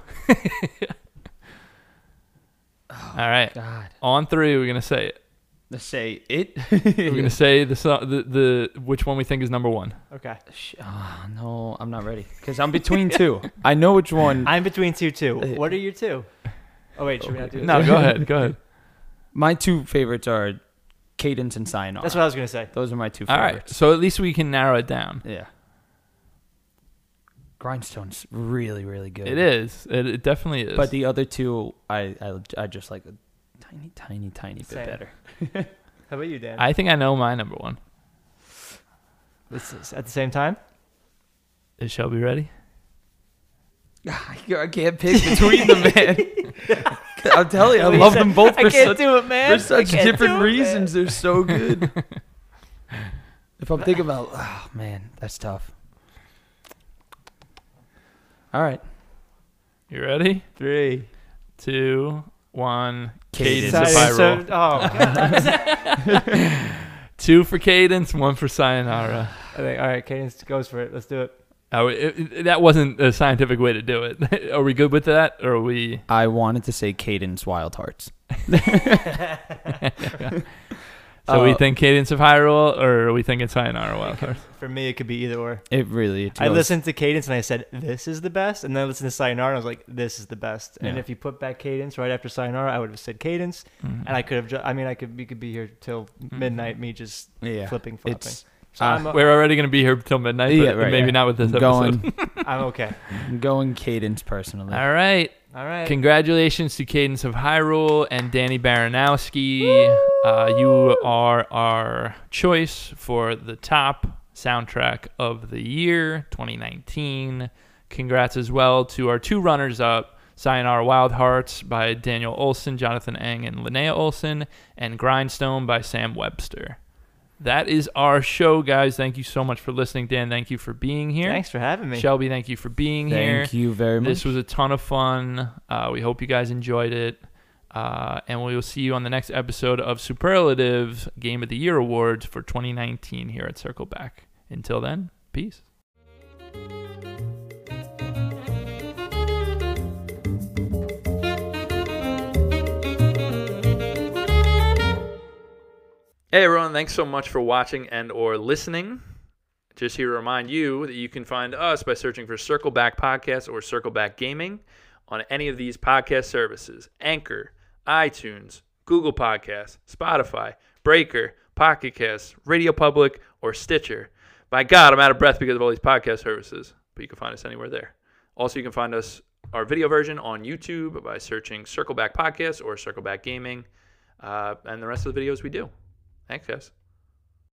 Oh, all right. God. On three, we're going to say it. Let's say it. We're gonna say the, the the which one we think is number one. Okay. Oh, no, I'm not ready because I'm between two. I know which one. I'm between two too. What are your two? Oh wait, should we not do this? No, go ahead. Go ahead. My two favorites are Cadence and Sayonara. That's what I was gonna say. Those are my two favorites. All right. So at least we can narrow it down. Yeah. Grindstone's really really good. It is. It, it definitely is. But the other two, I I, I just like. Tiny, tiny, tiny Same. bit better. How about you, Dan? I think I know my number one. This is at the same time? Is Shelby ready? I can't pick between them, man. I'm telling you, I love them both. For I can't such, do it, man. For such different reasons, it, they're so good. If I'm thinking about, oh, man, that's tough. All right. You ready? Three, two, one. Cadence of Hyrule. So, oh, God. Two for Cadence, one for Sayonara. I think, all right, Cadence goes for it. Let's do it. Oh, it, it, that wasn't a scientific way to do it. Are we good with that, or are we? I wanted to say Cadence Wild Hearts. Yeah. So uh, we think Cadence of Hyrule, or are we thinking Sayonara Wild Hearts? For me, it could be either or. It really. It I listened to Cadence and I said, this is the best. And then I listened to Sayonara and I was like, this is the best. Yeah. And if you put back Cadence right after Sayonara, I would have said Cadence. Mm-hmm. And I could have, ju- I mean, I could, we could be here till midnight, me just yeah. flipping, flopping. So uh, a- we're already going to be here till midnight, but yeah, right, maybe yeah. not with this I'm episode. Going, I'm okay. I'm going Cadence personally. All right. All right. Congratulations to Cadence of Hyrule and Danny Baranowsky. Uh, you are our choice for the top soundtrack of the year, twenty nineteen. Congrats as well to our two runners-up, Sayonara Wild Hearts by Daniel Olson, Jonathan Eng, and Linnea Olsen, and Grindstone by Sam Webster. That is our show, guys. Thank you so much for listening. Dan, thank you for being here. Thanks for having me. Shelby, thank you for being thank here. Thank you very much. This was a ton of fun. Uh, we hope you guys enjoyed it. Uh, and we will see you on the next episode of Superlative Game of the Year Awards for twenty nineteen here at Circle Back. Until then, peace. Hey everyone, thanks so much for watching and or listening. Just here to remind you that you can find us by searching for Circle Back Podcast or Circle Back Gaming on any of these podcast services. Anchor, iTunes, Google Podcasts, Spotify, Breaker, Pocket Casts, Radio Public, or Stitcher. By God, I'm out of breath because of all these podcast services, but you can find us anywhere there. Also, you can find us, our video version, on YouTube by searching Circle Back Podcast or Circle Back Gaming, uh, and the rest of the videos we do. Thanks, guys.